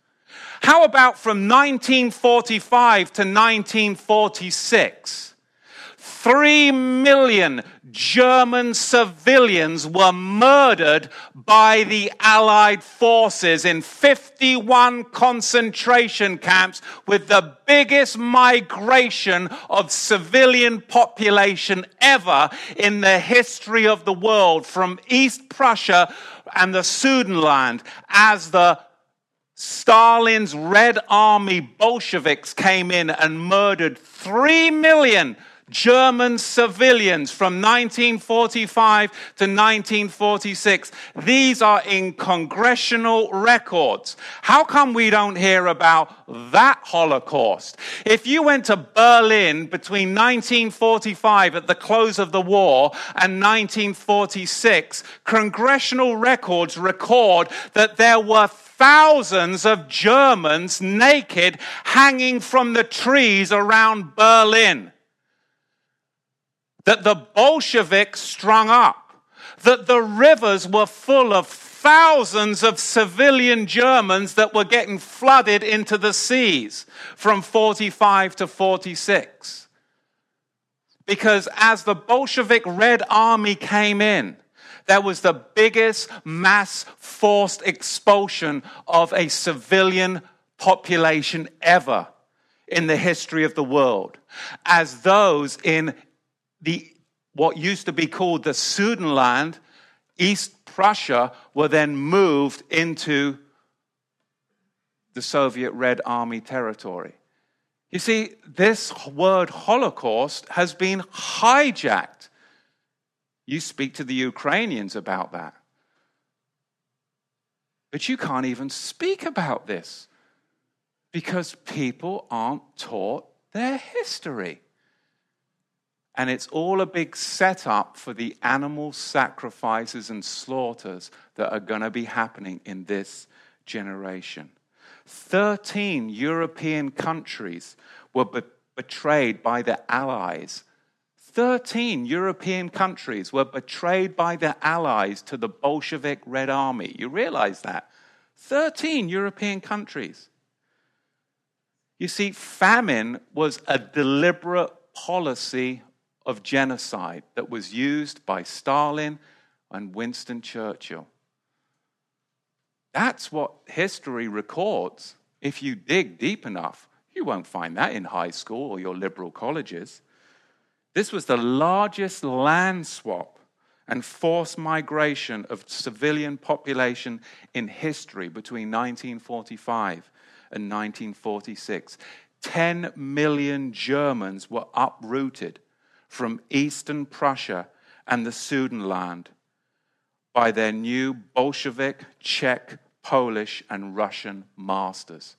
How about from nineteen forty-five to nineteen forty-six? Three million German civilians were murdered by the Allied forces in fifty-one concentration camps, with the biggest migration of civilian population ever in the history of the world from East Prussia and the Sudetenland as the Stalin's Red Army Bolsheviks came in and murdered three million German civilians from nineteen forty-five to nineteen forty-six. These are in congressional records. How come we don't hear about that Holocaust? If you went to Berlin between nineteen forty-five at the close of the war and nineteen forty-six, congressional records record that there were thousands of Germans naked hanging from the trees around Berlin that the Bolsheviks strung up, that the rivers were full of thousands of civilian Germans that were getting flooded into the seas from forty-five to forty-six. Because as the Bolshevik Red Army came in, there was the biggest mass forced expulsion of a civilian population ever in the history of the world, as those in The, what used to be called the Sudetenland, East Prussia, were then moved into the Soviet Red Army territory. You see, this word Holocaust has been hijacked. You speak to the Ukrainians about that. But you can't even speak about this because people aren't taught their history. And it's all a big setup for the animal sacrifices and slaughters that are going to be happening in this generation. Thirteen European countries were be- betrayed by the Allies. Thirteen European countries were betrayed by the Allies to the Bolshevik Red Army. You realize that? Thirteen European countries. You see, famine was a deliberate policy of genocide that was used by Stalin and Winston Churchill. That's what history records. If you dig deep enough, you won't find that in high school or your liberal colleges. This was the largest land swap and forced migration of civilian population in history between nineteen forty-five and nineteen forty-six. Ten million Germans were uprooted from Eastern Prussia and the Sudetenland by their new Bolshevik, Czech, Polish, and Russian masters.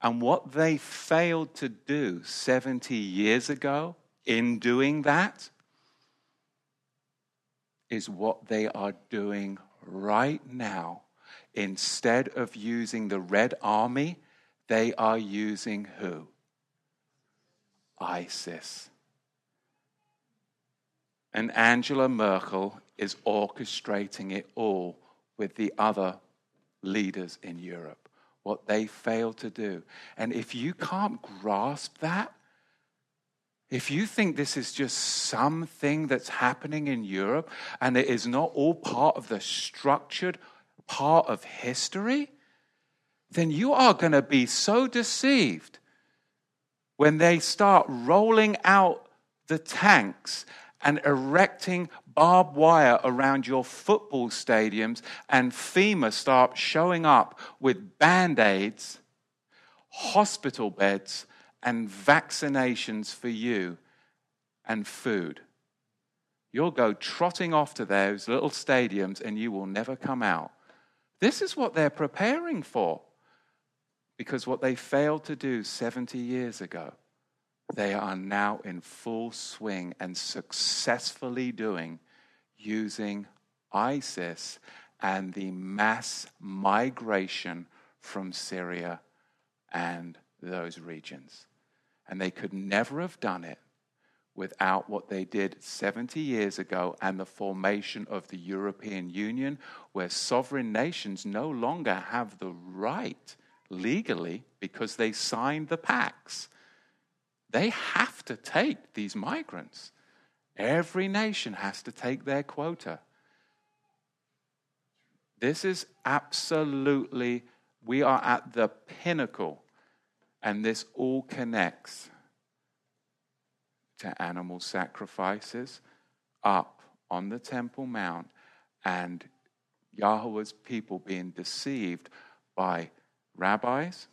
And what they failed to do seventy years ago in doing that is what they are doing right now. Instead of using the Red Army, they are using who? ISIS. And Angela Merkel is orchestrating it all with the other leaders in Europe, what they failed to do. And if you can't grasp that, if you think this is just something that's happening in Europe and it is not all part of the structured part of history, then you are going to be so deceived when they start rolling out the tanks and erecting barbed wire around your football stadiums and FEMA start showing up with Band-Aids, hospital beds, and vaccinations for you and food. You'll go trotting off to those little stadiums and you will never come out. This is what they're preparing for. Because what they failed to do seventy years ago, they are now in full swing and successfully doing, using ISIS and the mass migration from Syria and those regions. And they could never have done it without what they did seventy years ago and the formation of the European Union, where sovereign nations no longer have the right legally, because they signed the pacts, They have to take these migrants. Every nation has to take their quota. This is absolutely, we are at the pinnacle, and this all connects to animal sacrifices up on the Temple Mount and Yahweh's people being deceived by rabbis,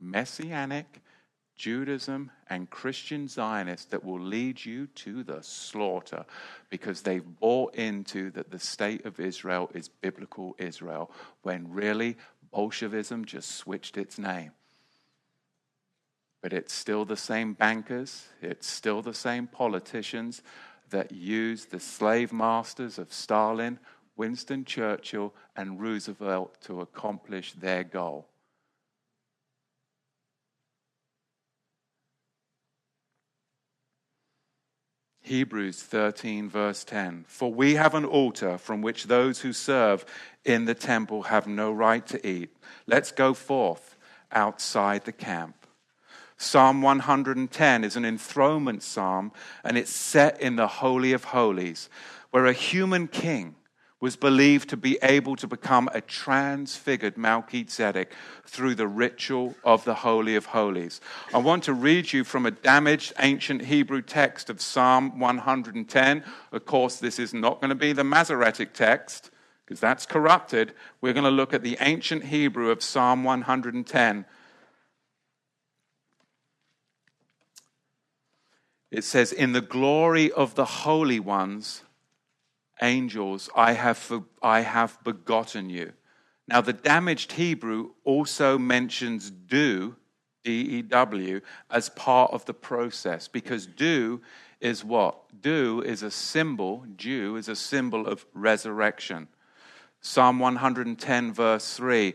Messianic, Judaism, and Christian Zionists that will lead you to the slaughter, because they've bought into that the state of Israel is biblical Israel, when really Bolshevism just switched its name. But it's still the same bankers, it's still the same politicians that used the slave masters of Stalin, Winston Churchill, and Roosevelt to accomplish their goal. Hebrews thirteen, verse ten. For we have an altar from which those who serve in the temple have no right to eat. Let's go forth outside the camp. Psalm one hundred ten is an enthronement psalm, and it's set in the Holy of Holies, where a human king was believed to be able to become a transfigured Melchizedek through the ritual of the Holy of Holies. I want to read you from a damaged ancient Hebrew text of Psalm one hundred ten. Of course, this is not going to be the Masoretic text, because that's corrupted. We're going to look at the ancient Hebrew of Psalm one hundred ten. It says, in the glory of the holy ones, angels, I have I have begotten you. Now, the damaged Hebrew also mentions do, D E W, as part of the process, because do is what? Do is a symbol, Jew is a symbol of resurrection. Psalm one hundred ten, verse three,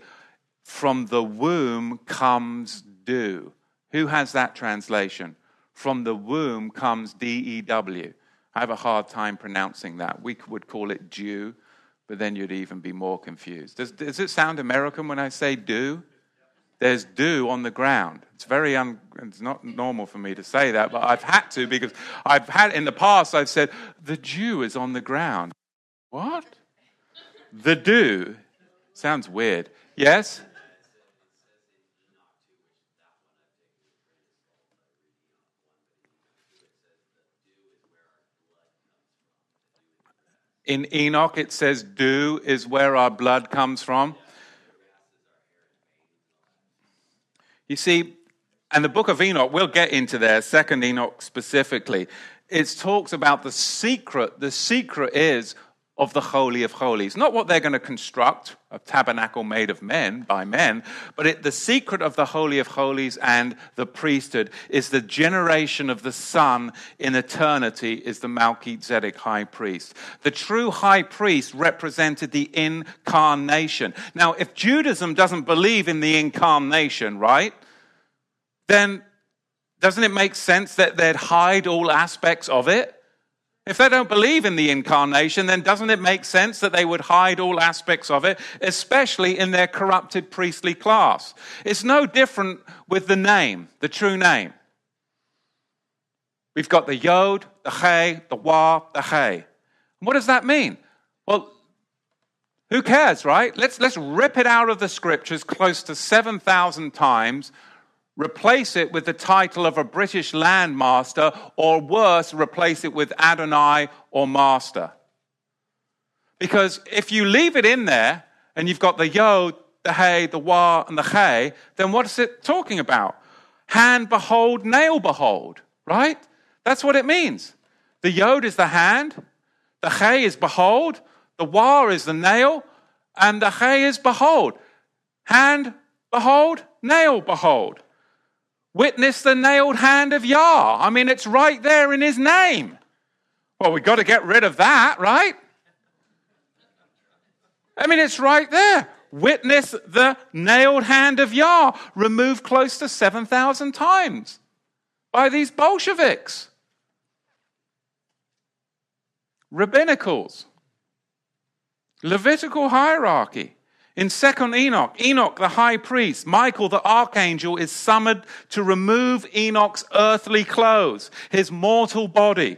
from the womb comes do. Who has that translation? From the womb comes D E W. I have a hard time pronouncing that. We would call it Jew, but then you'd even be more confused. Does, does it sound American when I say do? There's dew on the ground. It's very un, it's not normal for me to say that, but I've had to, because I've had in the past I've said the Jew is on the ground. What? The dew sounds weird. Yes? In Enoch, it says, dew is where our blood comes from. You see, and the book of Enoch, we'll get into there, Second Enoch specifically. It talks about the secret. The secret is of the Holy of Holies. Not what they're going to construct, a tabernacle made of men, by men, but it, the secret of the Holy of Holies and the priesthood is the generation of the Son in eternity is the Melchizedek high priest. The true high priest represented the incarnation. Now, if Judaism doesn't believe in the incarnation, right, then doesn't it make sense that they'd hide all aspects of it? If they don't believe in the incarnation, then doesn't it make sense that they would hide all aspects of it, especially in their corrupted priestly class? It's no different with the name, the true name. We've got the Yod, the He, the Wa, the He. What does that mean? Well, who cares, right? Let's, let's rip it out of the scriptures close to seven thousand times, replace it with the title of a British landmaster, or worse, replace it with Adonai or Master. Because if you leave it in there, and you've got the Yod, the He, the Wah, and the He, then what's it talking about? Hand behold, nail behold, right? That's what it means. The Yod is the hand, the He is behold, the Wah is the nail, and the He is behold. Hand behold, nail behold. Witness the nailed hand of Yah. I mean, it's right there in his name. Well, we've got to get rid of that, right? I mean, it's right there. Witness the nailed hand of Yah, removed close to seven thousand times by these Bolsheviks. Rabbinicals. Levitical hierarchy. In Second Enoch, Enoch the high priest, Michael the archangel, is summoned to remove Enoch's earthly clothes, his mortal body,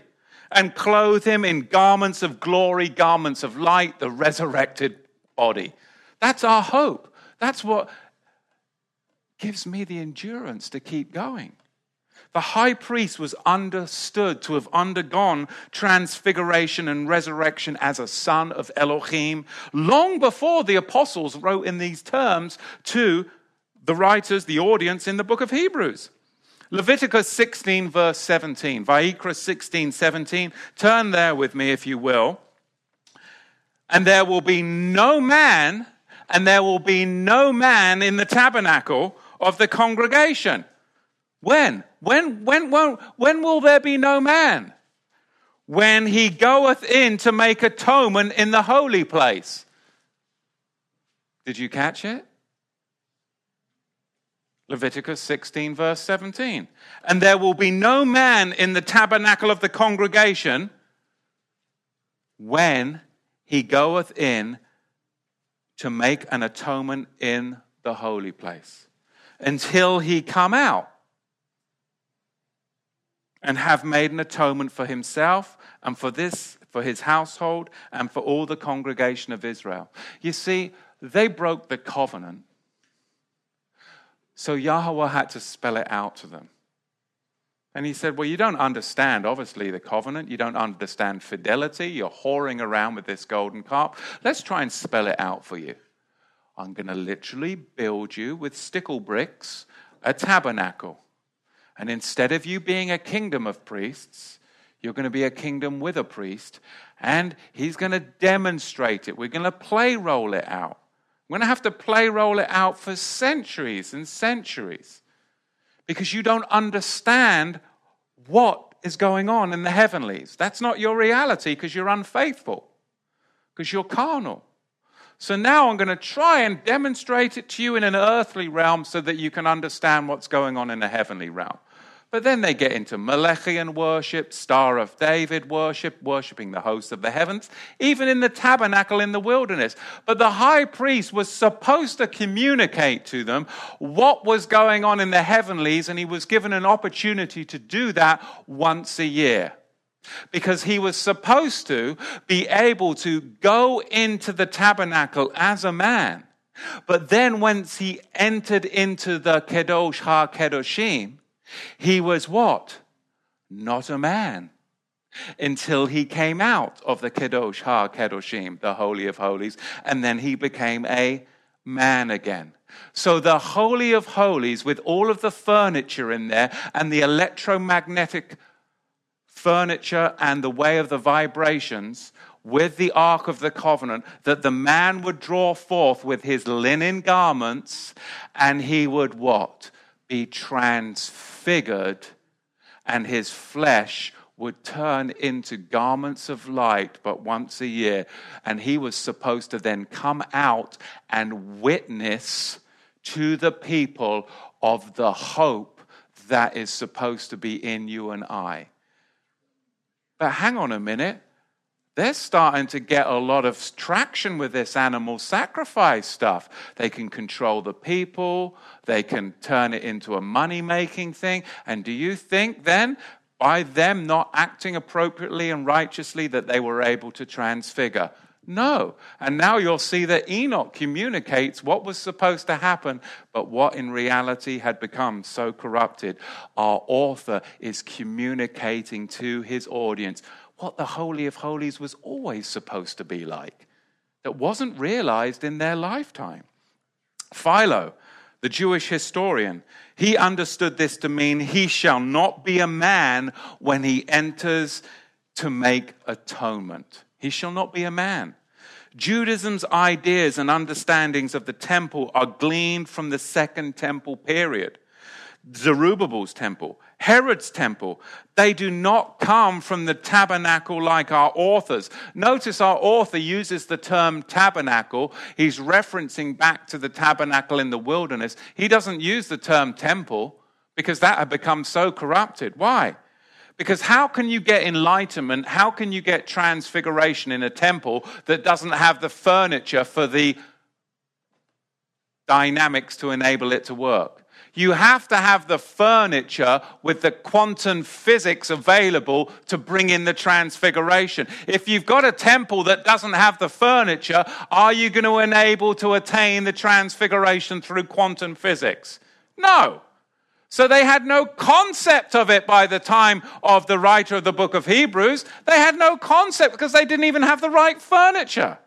and clothe him in garments of glory, garments of light, the resurrected body. That's our hope. That's what gives me the endurance to keep going. The high priest was understood to have undergone transfiguration and resurrection as a son of Elohim long before the apostles wrote in these terms to the writers, the audience in the book of Hebrews. Leviticus sixteen, verse seventeen, Vayikra sixteen, seventeen. Turn there with me, if you will. And there will be no man, and there will be no man in the tabernacle of the congregation. When? When, when, when, when will there be no man? When he goeth in to make atonement in the holy place. Did you catch it? Leviticus sixteen, verse seventeen. And there will be no man in the tabernacle of the congregation when he goeth in to make an atonement in the holy place, until he come out and have made an atonement for himself and for this, for his household and for all the congregation of Israel. You see, they broke the covenant, so Yahweh had to spell it out to them. And he said, well, you don't understand, obviously, the covenant. You don't understand fidelity. You're whoring around with this golden calf. Let's try and spell it out for you. I'm going to literally build you with stickle bricks a tabernacle. And instead of you being a kingdom of priests, you're going to be a kingdom with a priest. And he's going to demonstrate it. We're going to play roll it out. We're going to have to play roll it out for centuries and centuries. Because you don't understand what is going on in the heavenlies. That's not your reality because you're unfaithful. Because you're carnal. So now I'm going to try and demonstrate it to you in an earthly realm so that you can understand what's going on in the heavenly realm. But then they get into Molechian worship, Star of David worship, worshipping the hosts of the heavens, even in the tabernacle in the wilderness. But the high priest was supposed to communicate to them what was going on in the heavenlies, and he was given an opportunity to do that once a year. Because he was supposed to be able to go into the tabernacle as a man. But then once he entered into the Kedosh HaKedoshim, he was what? Not a man. Until he came out of the Kedosh HaKedoshim, the Holy of Holies, and then he became a man again. So the Holy of Holies, with all of the furniture in there and the electromagnetic furniture and the way of the vibrations, with the Ark of the Covenant, that the man would draw forth with his linen garments, and he would what? Be transfigured, and his flesh would turn into garments of light, but once a year. And he was supposed to then come out and witness to the people of the hope that is supposed to be in you and I. But hang on a minute, they're starting to get a lot of traction with this animal sacrifice stuff. They can control the people. They can turn it into a money-making thing. And do you think then, by them not acting appropriately and righteously, that they were able to transfigure? No. And now you'll see that Enoch communicates what was supposed to happen, but what in reality had become so corrupted. Our author is communicating to his audience what the Holy of Holies was always supposed to be like, that wasn't realized in their lifetime. Philo, the Jewish historian, he understood this to mean he shall not be a man when he enters to make atonement. He shall not be a man. Judaism's ideas and understandings of the temple are gleaned from the Second Temple period. Zerubbabel's temple, Herod's temple, they do not come from the tabernacle like our authors. Notice our author uses the term tabernacle. He's referencing back to the tabernacle in the wilderness. He doesn't use the term temple because that had become so corrupted. Why? Because how can you get enlightenment? How can you get transfiguration in a temple that doesn't have the furniture for the dynamics to enable it to work. You have to have the furniture with the quantum physics available to bring in the transfiguration. If you've got a temple that doesn't have the furniture, are you going to enable to attain the transfiguration through quantum physics? No. So they had no concept of it by the time of the writer of the book of Hebrews. They had no concept because they didn't even have the right furniture.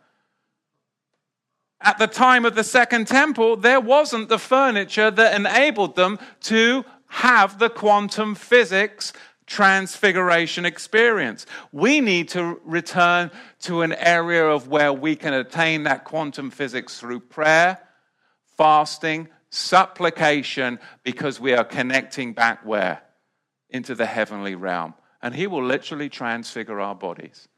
At the time of the Second Temple, there wasn't the furniture that enabled them to have the quantum physics transfiguration experience. We need to return to an area of where we can attain that quantum physics through prayer, fasting, supplication, because we are connecting back where? Into the heavenly realm. And he will literally transfigure our bodies.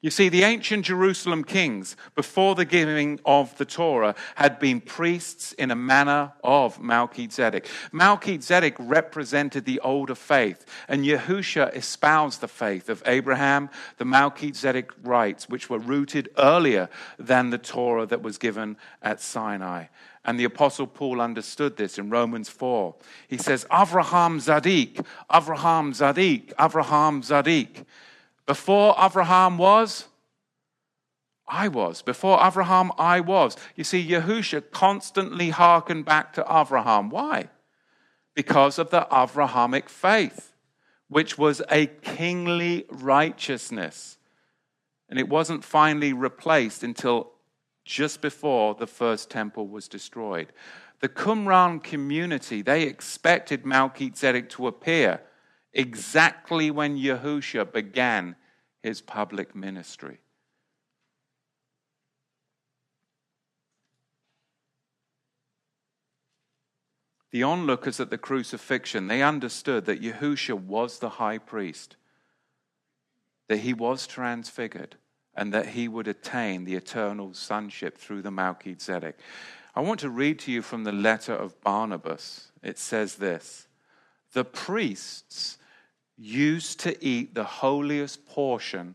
You see, the ancient Jerusalem kings, before the giving of the Torah, had been priests in a manner of Melchizedek. Melchizedek represented the older faith, and Yeshua espoused the faith of Abraham, the Melchizedek rites, which were rooted earlier than the Torah that was given at Sinai. And the Apostle Paul understood this in Romans four. He says, Avraham Zadik, Avraham Zadik, Avraham Zadik. Before Avraham was, I was. Before Avraham, I was. You see, Yahusha constantly hearkened back to Avraham. Why? Because of the Avrahamic faith, which was a kingly righteousness. And it wasn't finally replaced until just before the first temple was destroyed. The Qumran community, they expected Melchizedek to appear exactly when Yahusha began his public ministry. The onlookers at the crucifixion, they understood that Yahusha was the high priest, that he was transfigured, and that he would attain the eternal sonship through the Melchizedek. I want to read to you from the letter of Barnabas. It says this, the priests used to eat the holiest portion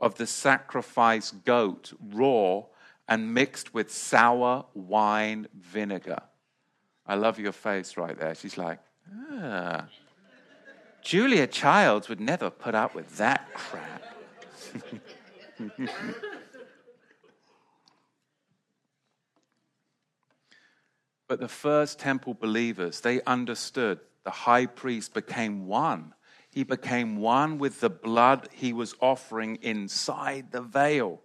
of the sacrificed goat raw and mixed with sour wine vinegar. I love your face right there. She's like, ah. Julia Childs would never put up with that crap. But the first temple believers, they understood the high priest became one. He became one with the blood he was offering inside the veil.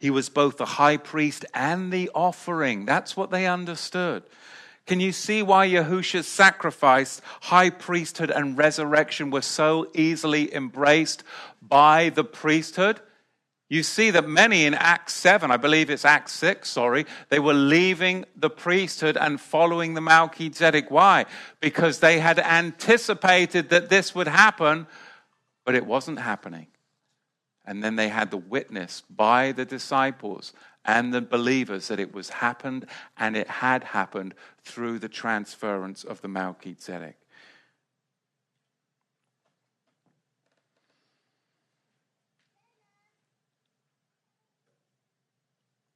He was both the high priest and the offering. That's what they understood. Can you see why Yahusha's sacrifice, high priesthood, and resurrection were so easily embraced by the priesthood? You see that many in Acts seven, I believe it's Acts six, sorry, they were leaving the priesthood and following the Melchizedek. Why? Because they had anticipated that this would happen, but it wasn't happening. And then they had the witness by the disciples and the believers that it was happened, and it had happened through the transference of the Melchizedek.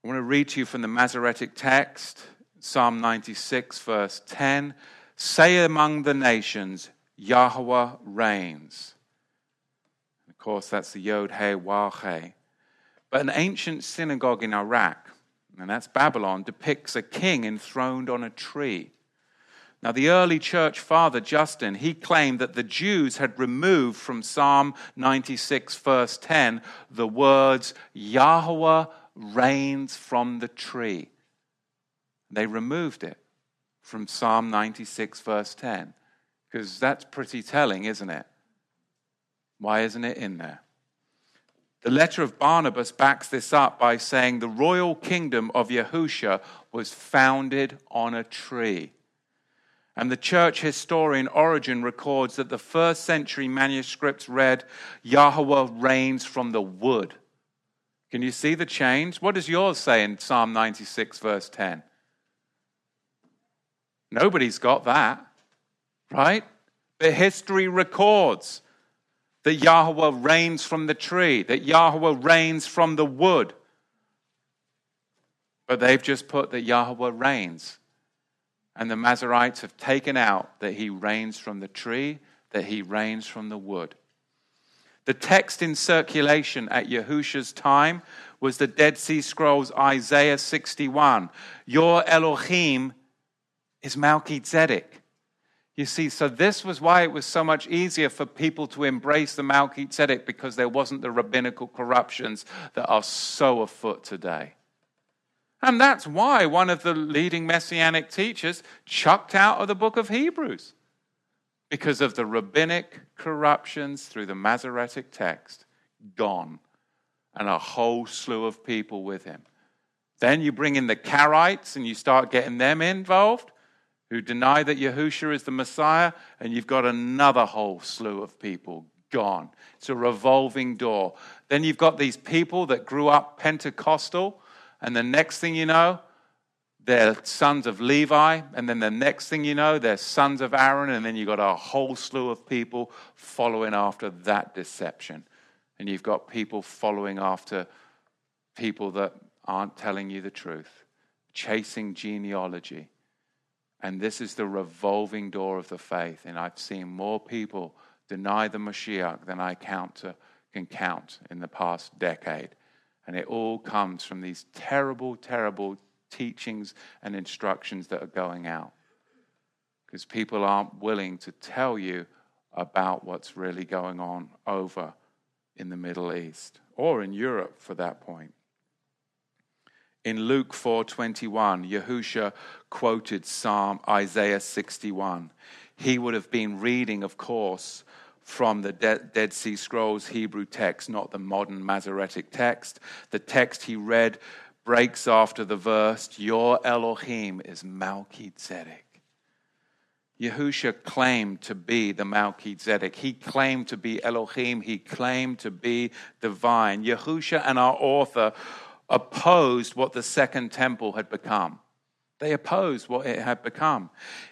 I want to read to you from the Masoretic text, Psalm ninety-six, verse ten. Say among the nations, Yahweh reigns. Of course, that's the Yod, He, Wah, He. But an ancient synagogue in Iraq, and that's Babylon, depicts a king enthroned on a tree. Now, the early church father, Justin, he claimed that the Jews had removed from Psalm ninety-six, verse ten, the words, Yahweh reigns. Reigns from the tree. They removed it from Psalm ninety-six, verse ten, because that's pretty telling, isn't it? Why isn't it in there? The letter of Barnabas backs this up by saying the royal kingdom of Yahusha was founded on a tree. And the church historian Origen records that the first century manuscripts read, Yahweh reigns from the wood. Can you see the change? What does yours say in Psalm ninety-six, verse ten? Nobody's got that, right? But history records that Yahweh reigns from the tree, that Yahweh reigns from the wood. But they've just put that Yahweh reigns. And the Masoretes have taken out that he reigns from the tree, that he reigns from the wood. The text in circulation at Yahusha's time was the Dead Sea Scrolls, Isaiah sixty-one. Your Elohim is Melchizedek. You see, so this was why it was so much easier for people to embrace the Melchizedek, because there wasn't the rabbinical corruptions that are so afoot today. And that's why one of the leading messianic teachers chucked out of the book of Hebrews, because of the rabbinic corruptions through the Masoretic text, gone, and a whole slew of people with him. Then you bring in the Karaites and you start getting them involved, who deny that Yahushua is the Messiah, and you've got another whole slew of people gone. It's a revolving door. Then you've got these people that grew up Pentecostal, and the next thing you know, they're sons of Levi, and then the next thing you know, they're sons of Aaron, and then you've got a whole slew of people following after that deception. And you've got people following after people that aren't telling you the truth, chasing genealogy. And this is the revolving door of the faith. And I've seen more people deny the Mashiach than I count to, can count in the past decade. And it all comes from these terrible, terrible teachings and instructions that are going out, because people aren't willing to tell you about what's really going on over in the Middle East, or in Europe for that point. In Luke four twenty-one, Yahusha quoted Psalm Isaiah sixty-one. He would have been reading, of course, from the De- Dead Sea Scrolls Hebrew text, not the modern Masoretic text. The text he read breaks after the verse, Your Elohim is Melchizedek. Yahusha claimed to be the Melchizedek. He claimed to be Elohim. He claimed to be divine. Yahusha and our author opposed what the Second Temple had become. They opposed what it had become.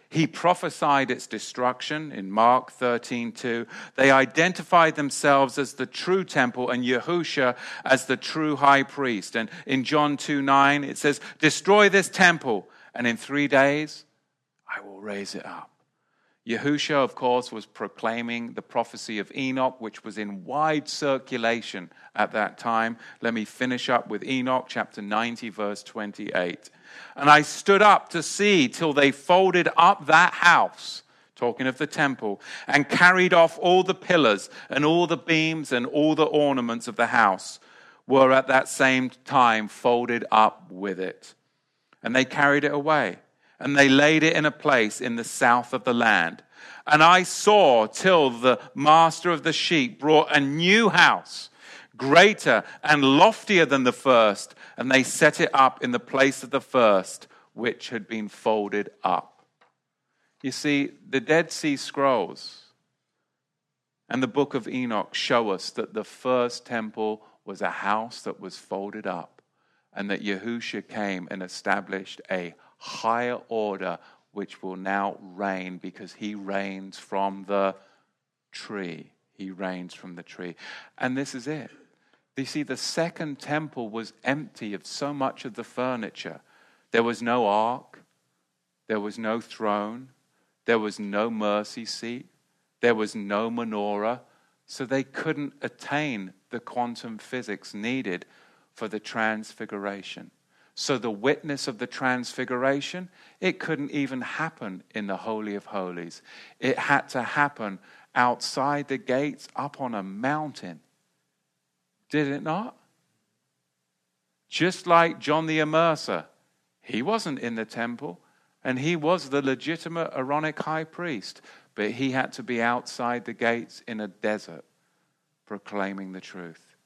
He prophesied its destruction in Mark thirteen two. They identified themselves as the true temple and Yahusha as the true high priest. And in John two nine, it says, Destroy this temple, and in three days I will raise it up. Yahusha, of course, was proclaiming the prophecy of Enoch, which was in wide circulation at that time. Let me finish up with Enoch, chapter ninety, verse twenty-eight. And I stood up to see till they folded up that house, talking of the temple, and carried off all the pillars and all the beams and all the ornaments of the house were at that same time folded up with it. And they carried it away. And they laid it in a place in the south of the land. And I saw till the master of the sheep brought a new house, greater and loftier than the first. And they set it up in the place of the first, which had been folded up. You see, the Dead Sea Scrolls and the book of Enoch show us that the first temple was a house that was folded up, and that Yahushua came and established a higher order which will now reign, because he reigns from the tree. He reigns from the tree. And this is it. You see, the second temple was empty of so much of the furniture. There was no ark. There was no throne. There was no mercy seat. There was no menorah. So they couldn't attain the quantum physics needed for the transfiguration. So the witness of the transfiguration, it couldn't even happen in the Holy of Holies. It had to happen outside the gates up on a mountain. Did it not? Just like John the Immerser, he wasn't in the temple, and he was the legitimate Aaronic high priest, but he had to be outside the gates in a desert proclaiming the truth.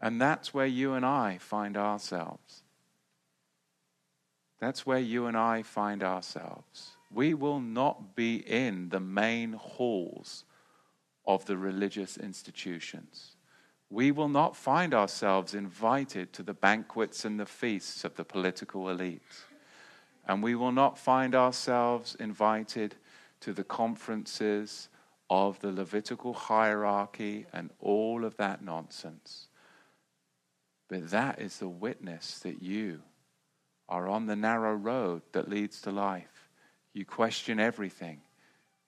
And that's where you and I find ourselves. That's where you and I find ourselves. We will not be in the main halls of the religious institutions. We will not find ourselves invited to the banquets and the feasts of the political elites. And we will not find ourselves invited to the conferences of the Levitical hierarchy and all of that nonsense. But that is the witness that you are on the narrow road that leads to life. You question everything.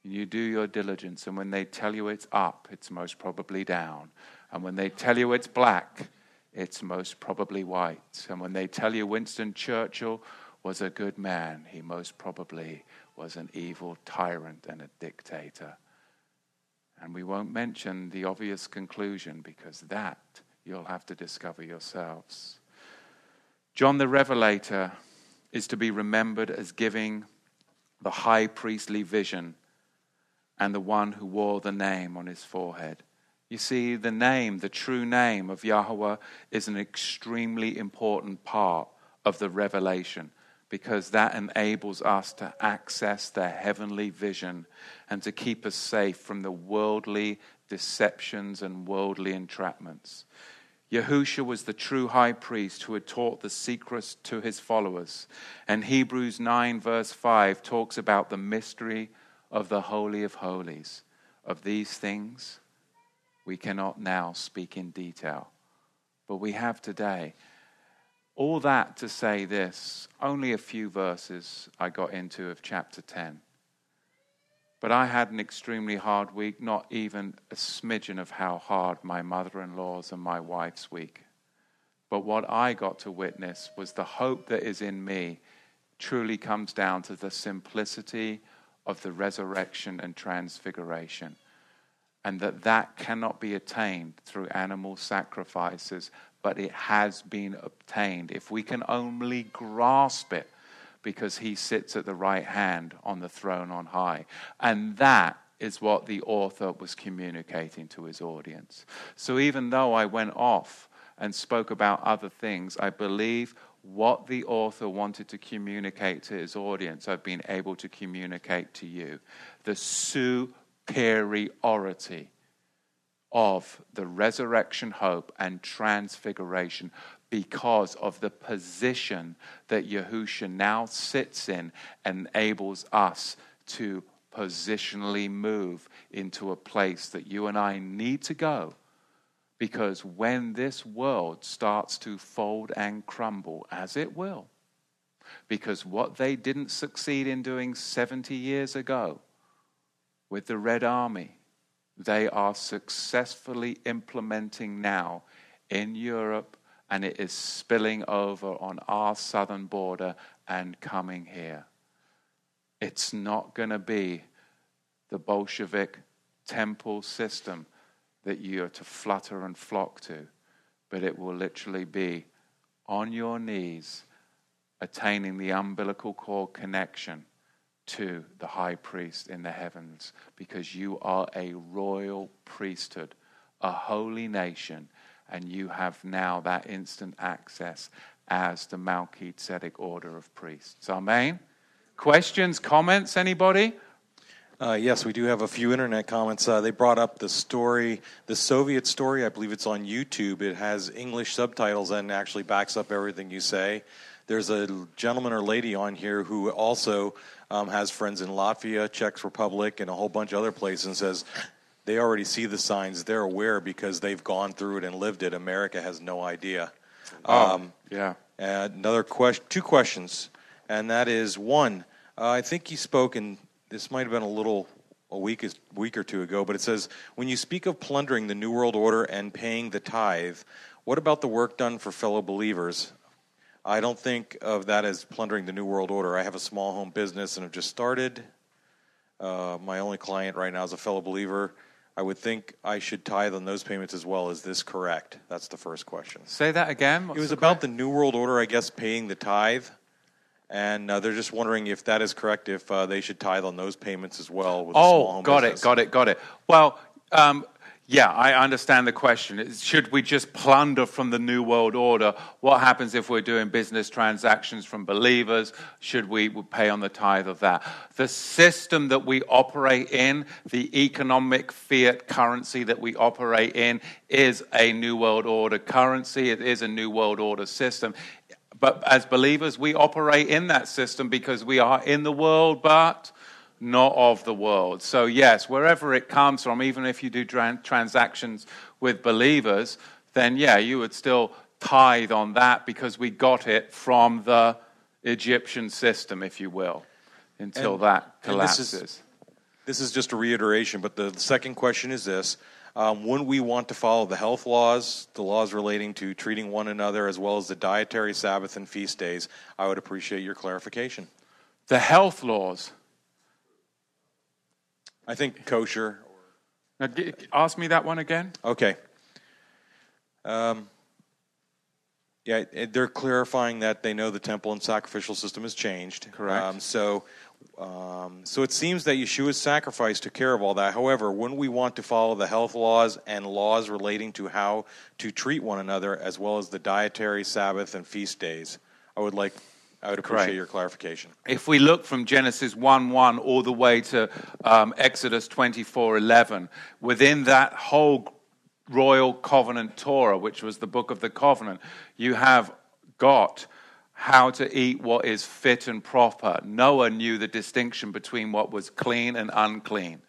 You do your diligence, and when they tell you it's up, it's most probably down. And when they tell you it's black, it's most probably white. And when they tell you Winston Churchill was a good man, he most probably was an evil tyrant and a dictator. And we won't mention the obvious conclusion, because that you'll have to discover yourselves. John the Revelator is to be remembered as giving the high priestly vision and the one who wore the name on his forehead. You see, the name, the true name of Yahweh is an extremely important part of the revelation, because that enables us to access the heavenly vision and to keep us safe from the worldly deceptions and worldly entrapments. Yahushua was the true high priest who had taught the secrets to his followers. And Hebrews nine verse five talks about the mystery of the Holy of Holies. Of these things we cannot now speak in detail, but we have today. All that to say this, only a few verses I got into of chapter ten. But I had an extremely hard week, not even a smidgen of how hard my mother-in-law's and my wife's week. But what I got to witness was the hope that is in me truly comes down to the simplicity of the resurrection and transfiguration, and that that cannot be attained through animal sacrifices, but it has been obtained if we can only grasp it, because he sits at the right hand on the throne on high. And that is what the author was communicating to his audience. So even though I went off and spoke about other things, I believe what the author wanted to communicate to his audience, I've been able to communicate to you. The superiority of the resurrection hope and transfiguration, because of the position that Yahushua now sits in, enables us to positionally move into a place that you and I need to go. Because when this world starts to fold and crumble, as it will, because what they didn't succeed in doing seventy years ago with the Red Army, they are successfully implementing now in Europe, and it is spilling over on our southern border and coming here. It's not going to be the Bolshevik temple system that you are to flutter and flock to, but it will literally be on your knees, attaining the umbilical cord connection to the high priest in the heavens, because you are a royal priesthood, a holy nation, and you have now that instant access as the Melchizedek order of priests. Amen? Questions, comments, anybody? Uh, yes, we do have a few internet comments. Uh, they brought up the story, the Soviet story. I believe it's on YouTube. It has English subtitles and actually backs up everything you say. There's a gentleman or lady on here who also um, has friends in Latvia, Czech Republic, and a whole bunch of other places, and says they already see the signs. They're aware because they've gone through it and lived it. America has no idea. Oh, um, yeah. Another question, two questions, and that is, one, uh, I think he spoke in... This might have been a little a week, a week or two ago, but it says, when you speak of plundering the New World Order and paying the tithe, what about the work done for fellow believers? I don't think of that as plundering the New World Order. I have a small home business and have just started. Uh, my only client right now is a fellow believer. I would think I should tithe on those payments as well. Is this correct? That's the first question. Say that again. What's it was the about question? The New World Order, I guess, paying the tithe. And uh, they're just wondering if that is correct, if uh, they should tithe on those payments as well. With oh, a small got business. it, got it, got it. Well, um, yeah, I understand the question. Should we just plunder from the New World Order? What happens if we're doing business transactions from believers? Should we pay on the tithe of that? The system that we operate in, the economic fiat currency that we operate in, is a New World Order currency. It is a New World Order system. But as believers, we operate in that system because we are in the world, but not of the world. So yes, wherever it comes from, even if you do tran- transactions with believers, then yeah, you would still tithe on that because we got it from the Egyptian system, if you will, until and, that collapses. This is, this is just a reiteration, but the, the second question is this. Um, wouldn't we want to follow the health laws, the laws relating to treating one another, as well as the dietary Sabbath and feast days? I would appreciate your clarification. The health laws. I think kosher. Now, g- ask me that one again. Okay. Um, yeah, they're clarifying that they know the temple and sacrificial system has changed. Correct. Um, so, um, so it seems that Yeshua's sacrifice took care of all that. However, wouldn't we want to follow the health laws and laws relating to how to treat one another, as well as the dietary Sabbath and feast days? I would like. I would appreciate Correct. Your clarification. If we look from Genesis one one all the way to um, Exodus twenty-four eleven, within that whole royal covenant Torah, which was the book of the covenant, you have got how to eat what is fit and proper. Noah knew the distinction between what was clean and unclean.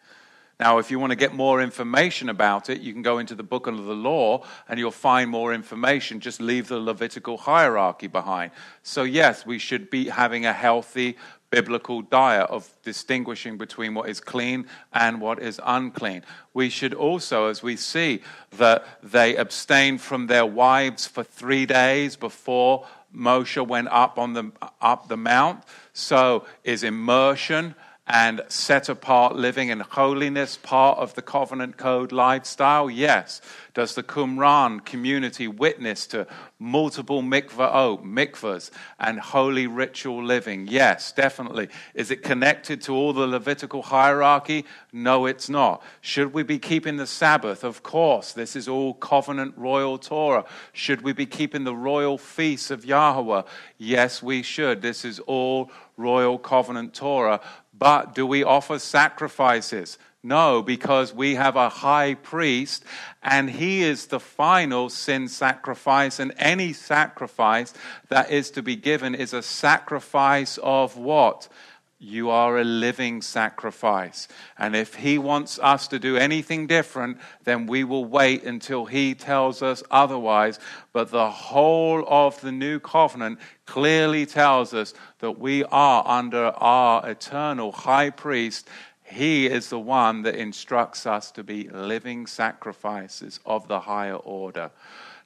Now, if you want to get more information about it, you can go into the book of the law and you'll find more information. Just leave the Levitical hierarchy behind. So, yes, we should be having a healthy biblical diet of distinguishing between what is clean and what is unclean. We should also, as we see, that they abstained from their wives for three days before Moshe went up on the up the mount. So is immersion and set-apart living in holiness part of the covenant code lifestyle? Yes. Does the Qumran community witness to multiple mikvahot, mikvahs, and holy ritual living? Yes, definitely. Is it connected to all the Levitical hierarchy? No, it's not. Should we be keeping the Sabbath? Of course. This is all covenant royal Torah. Should we be keeping the royal feasts of Yahweh? Yes, we should. This is all royal covenant Torah. But do we offer sacrifices? No, because we have a high priest, and he is the final sin sacrifice, and any sacrifice that is to be given is a sacrifice of what? You are a living sacrifice. And if he wants us to do anything different, then we will wait until he tells us otherwise. But the whole of the new covenant clearly tells us that we are under our eternal high priest. He is the one that instructs us to be living sacrifices of the higher order.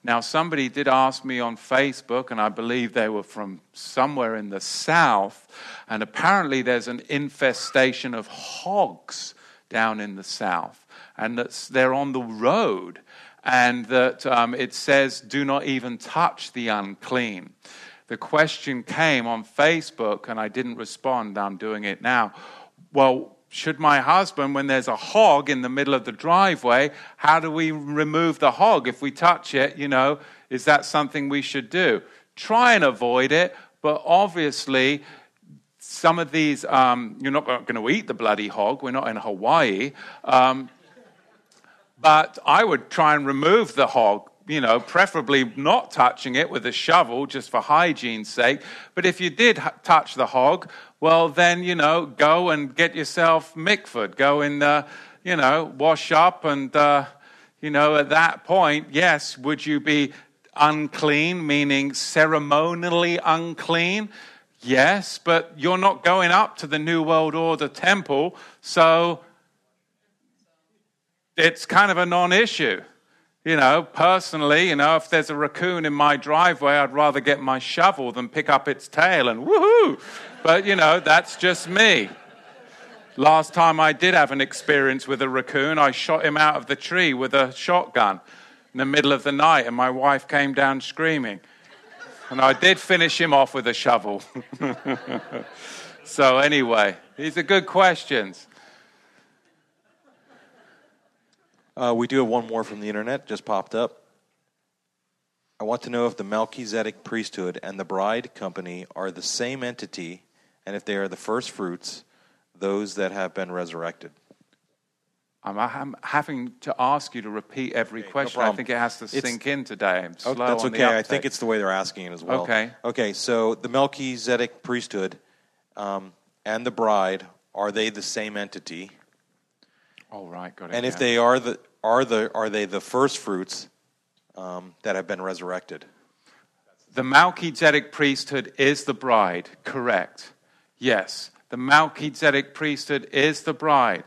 Now, somebody did ask me on Facebook, and I believe they were from somewhere in the south, and apparently there's an infestation of hogs down in the south, and that's, they're on the road, and that um, it says, do not even touch the unclean. The question came on Facebook, and I didn't respond. I'm doing it now. Well, should my husband, when there's a hog in the middle of the driveway, how do we remove the hog? If we touch it, you know, is that something we should do? Try and avoid it, but obviously some of these, um, you're not going to eat the bloody hog. We're not in Hawaii. Um, but I would try and remove the hog. You know, preferably not touching it with a shovel just for hygiene's sake. But if you did ha- touch the hog, well, then, you know, go and get yourself mikvahed. Go and, uh, you know, wash up. And, uh, you know, at that point, yes, would you be unclean, meaning ceremonially unclean? Yes, but you're not going up to the New World Order temple. So it's kind of a non-issue. You know, personally, you know, if there's a raccoon in my driveway, I'd rather get my shovel than pick up its tail and woohoo. But, you know, that's just me. Last time I did have an experience with a raccoon, I shot him out of the tree with a shotgun in the middle of the night, and my wife came down screaming. And I did finish him off with a shovel. So anyway, these are good questions. Uh, we do have one more from the internet, just popped up. I want to know if the Melchizedek priesthood and the bride company are the same entity, and if they are the first fruits, those that have been resurrected. I'm, I'm having to ask you to repeat every okay, question. No I think it has to it's, sink in today. I'm slow that's on okay. The I think it's the way they're asking it as well. Okay. Okay, so the Melchizedek priesthood um, and the bride, are they the same entity? All right, got it. And if yeah. they are the Are the are they the first fruits um, that have been resurrected? The Melchizedek priesthood is the bride, correct? Yes, the Melchizedek priesthood is the bride.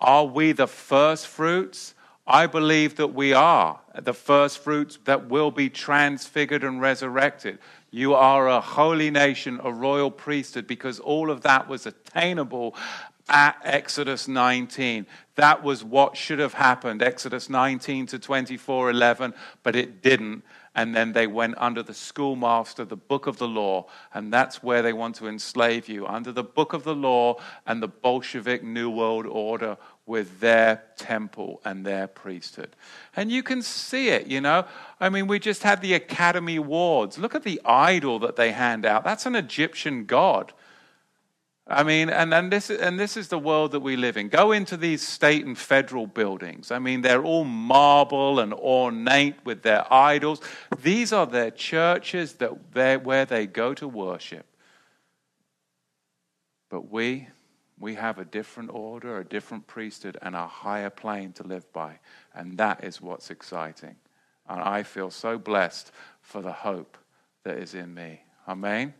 Are we the first fruits? I believe that we are the first fruits that will be transfigured and resurrected. You are a holy nation, a royal priesthood, because all of that was attainable at Exodus nineteen. That was what should have happened, Exodus nineteen to twenty-four eleven, but it didn't. And then they went under the schoolmaster, the book of the law, and that's where they want to enslave you, under the book of the law and the Bolshevik New World Order with their temple and their priesthood. And you can see it, you know. I mean, we just had the Academy Awards. Look at the idol that they hand out. That's an Egyptian god. I mean, and, and this and this is the world that we live in. Go into these state and federal buildings. I mean, they're all marble and ornate with their idols. These are their churches that they, where they go to worship. But we, we have a different order, a different priesthood, and a higher plane to live by. And that is what's exciting. And I feel so blessed for the hope that is in me. Amen?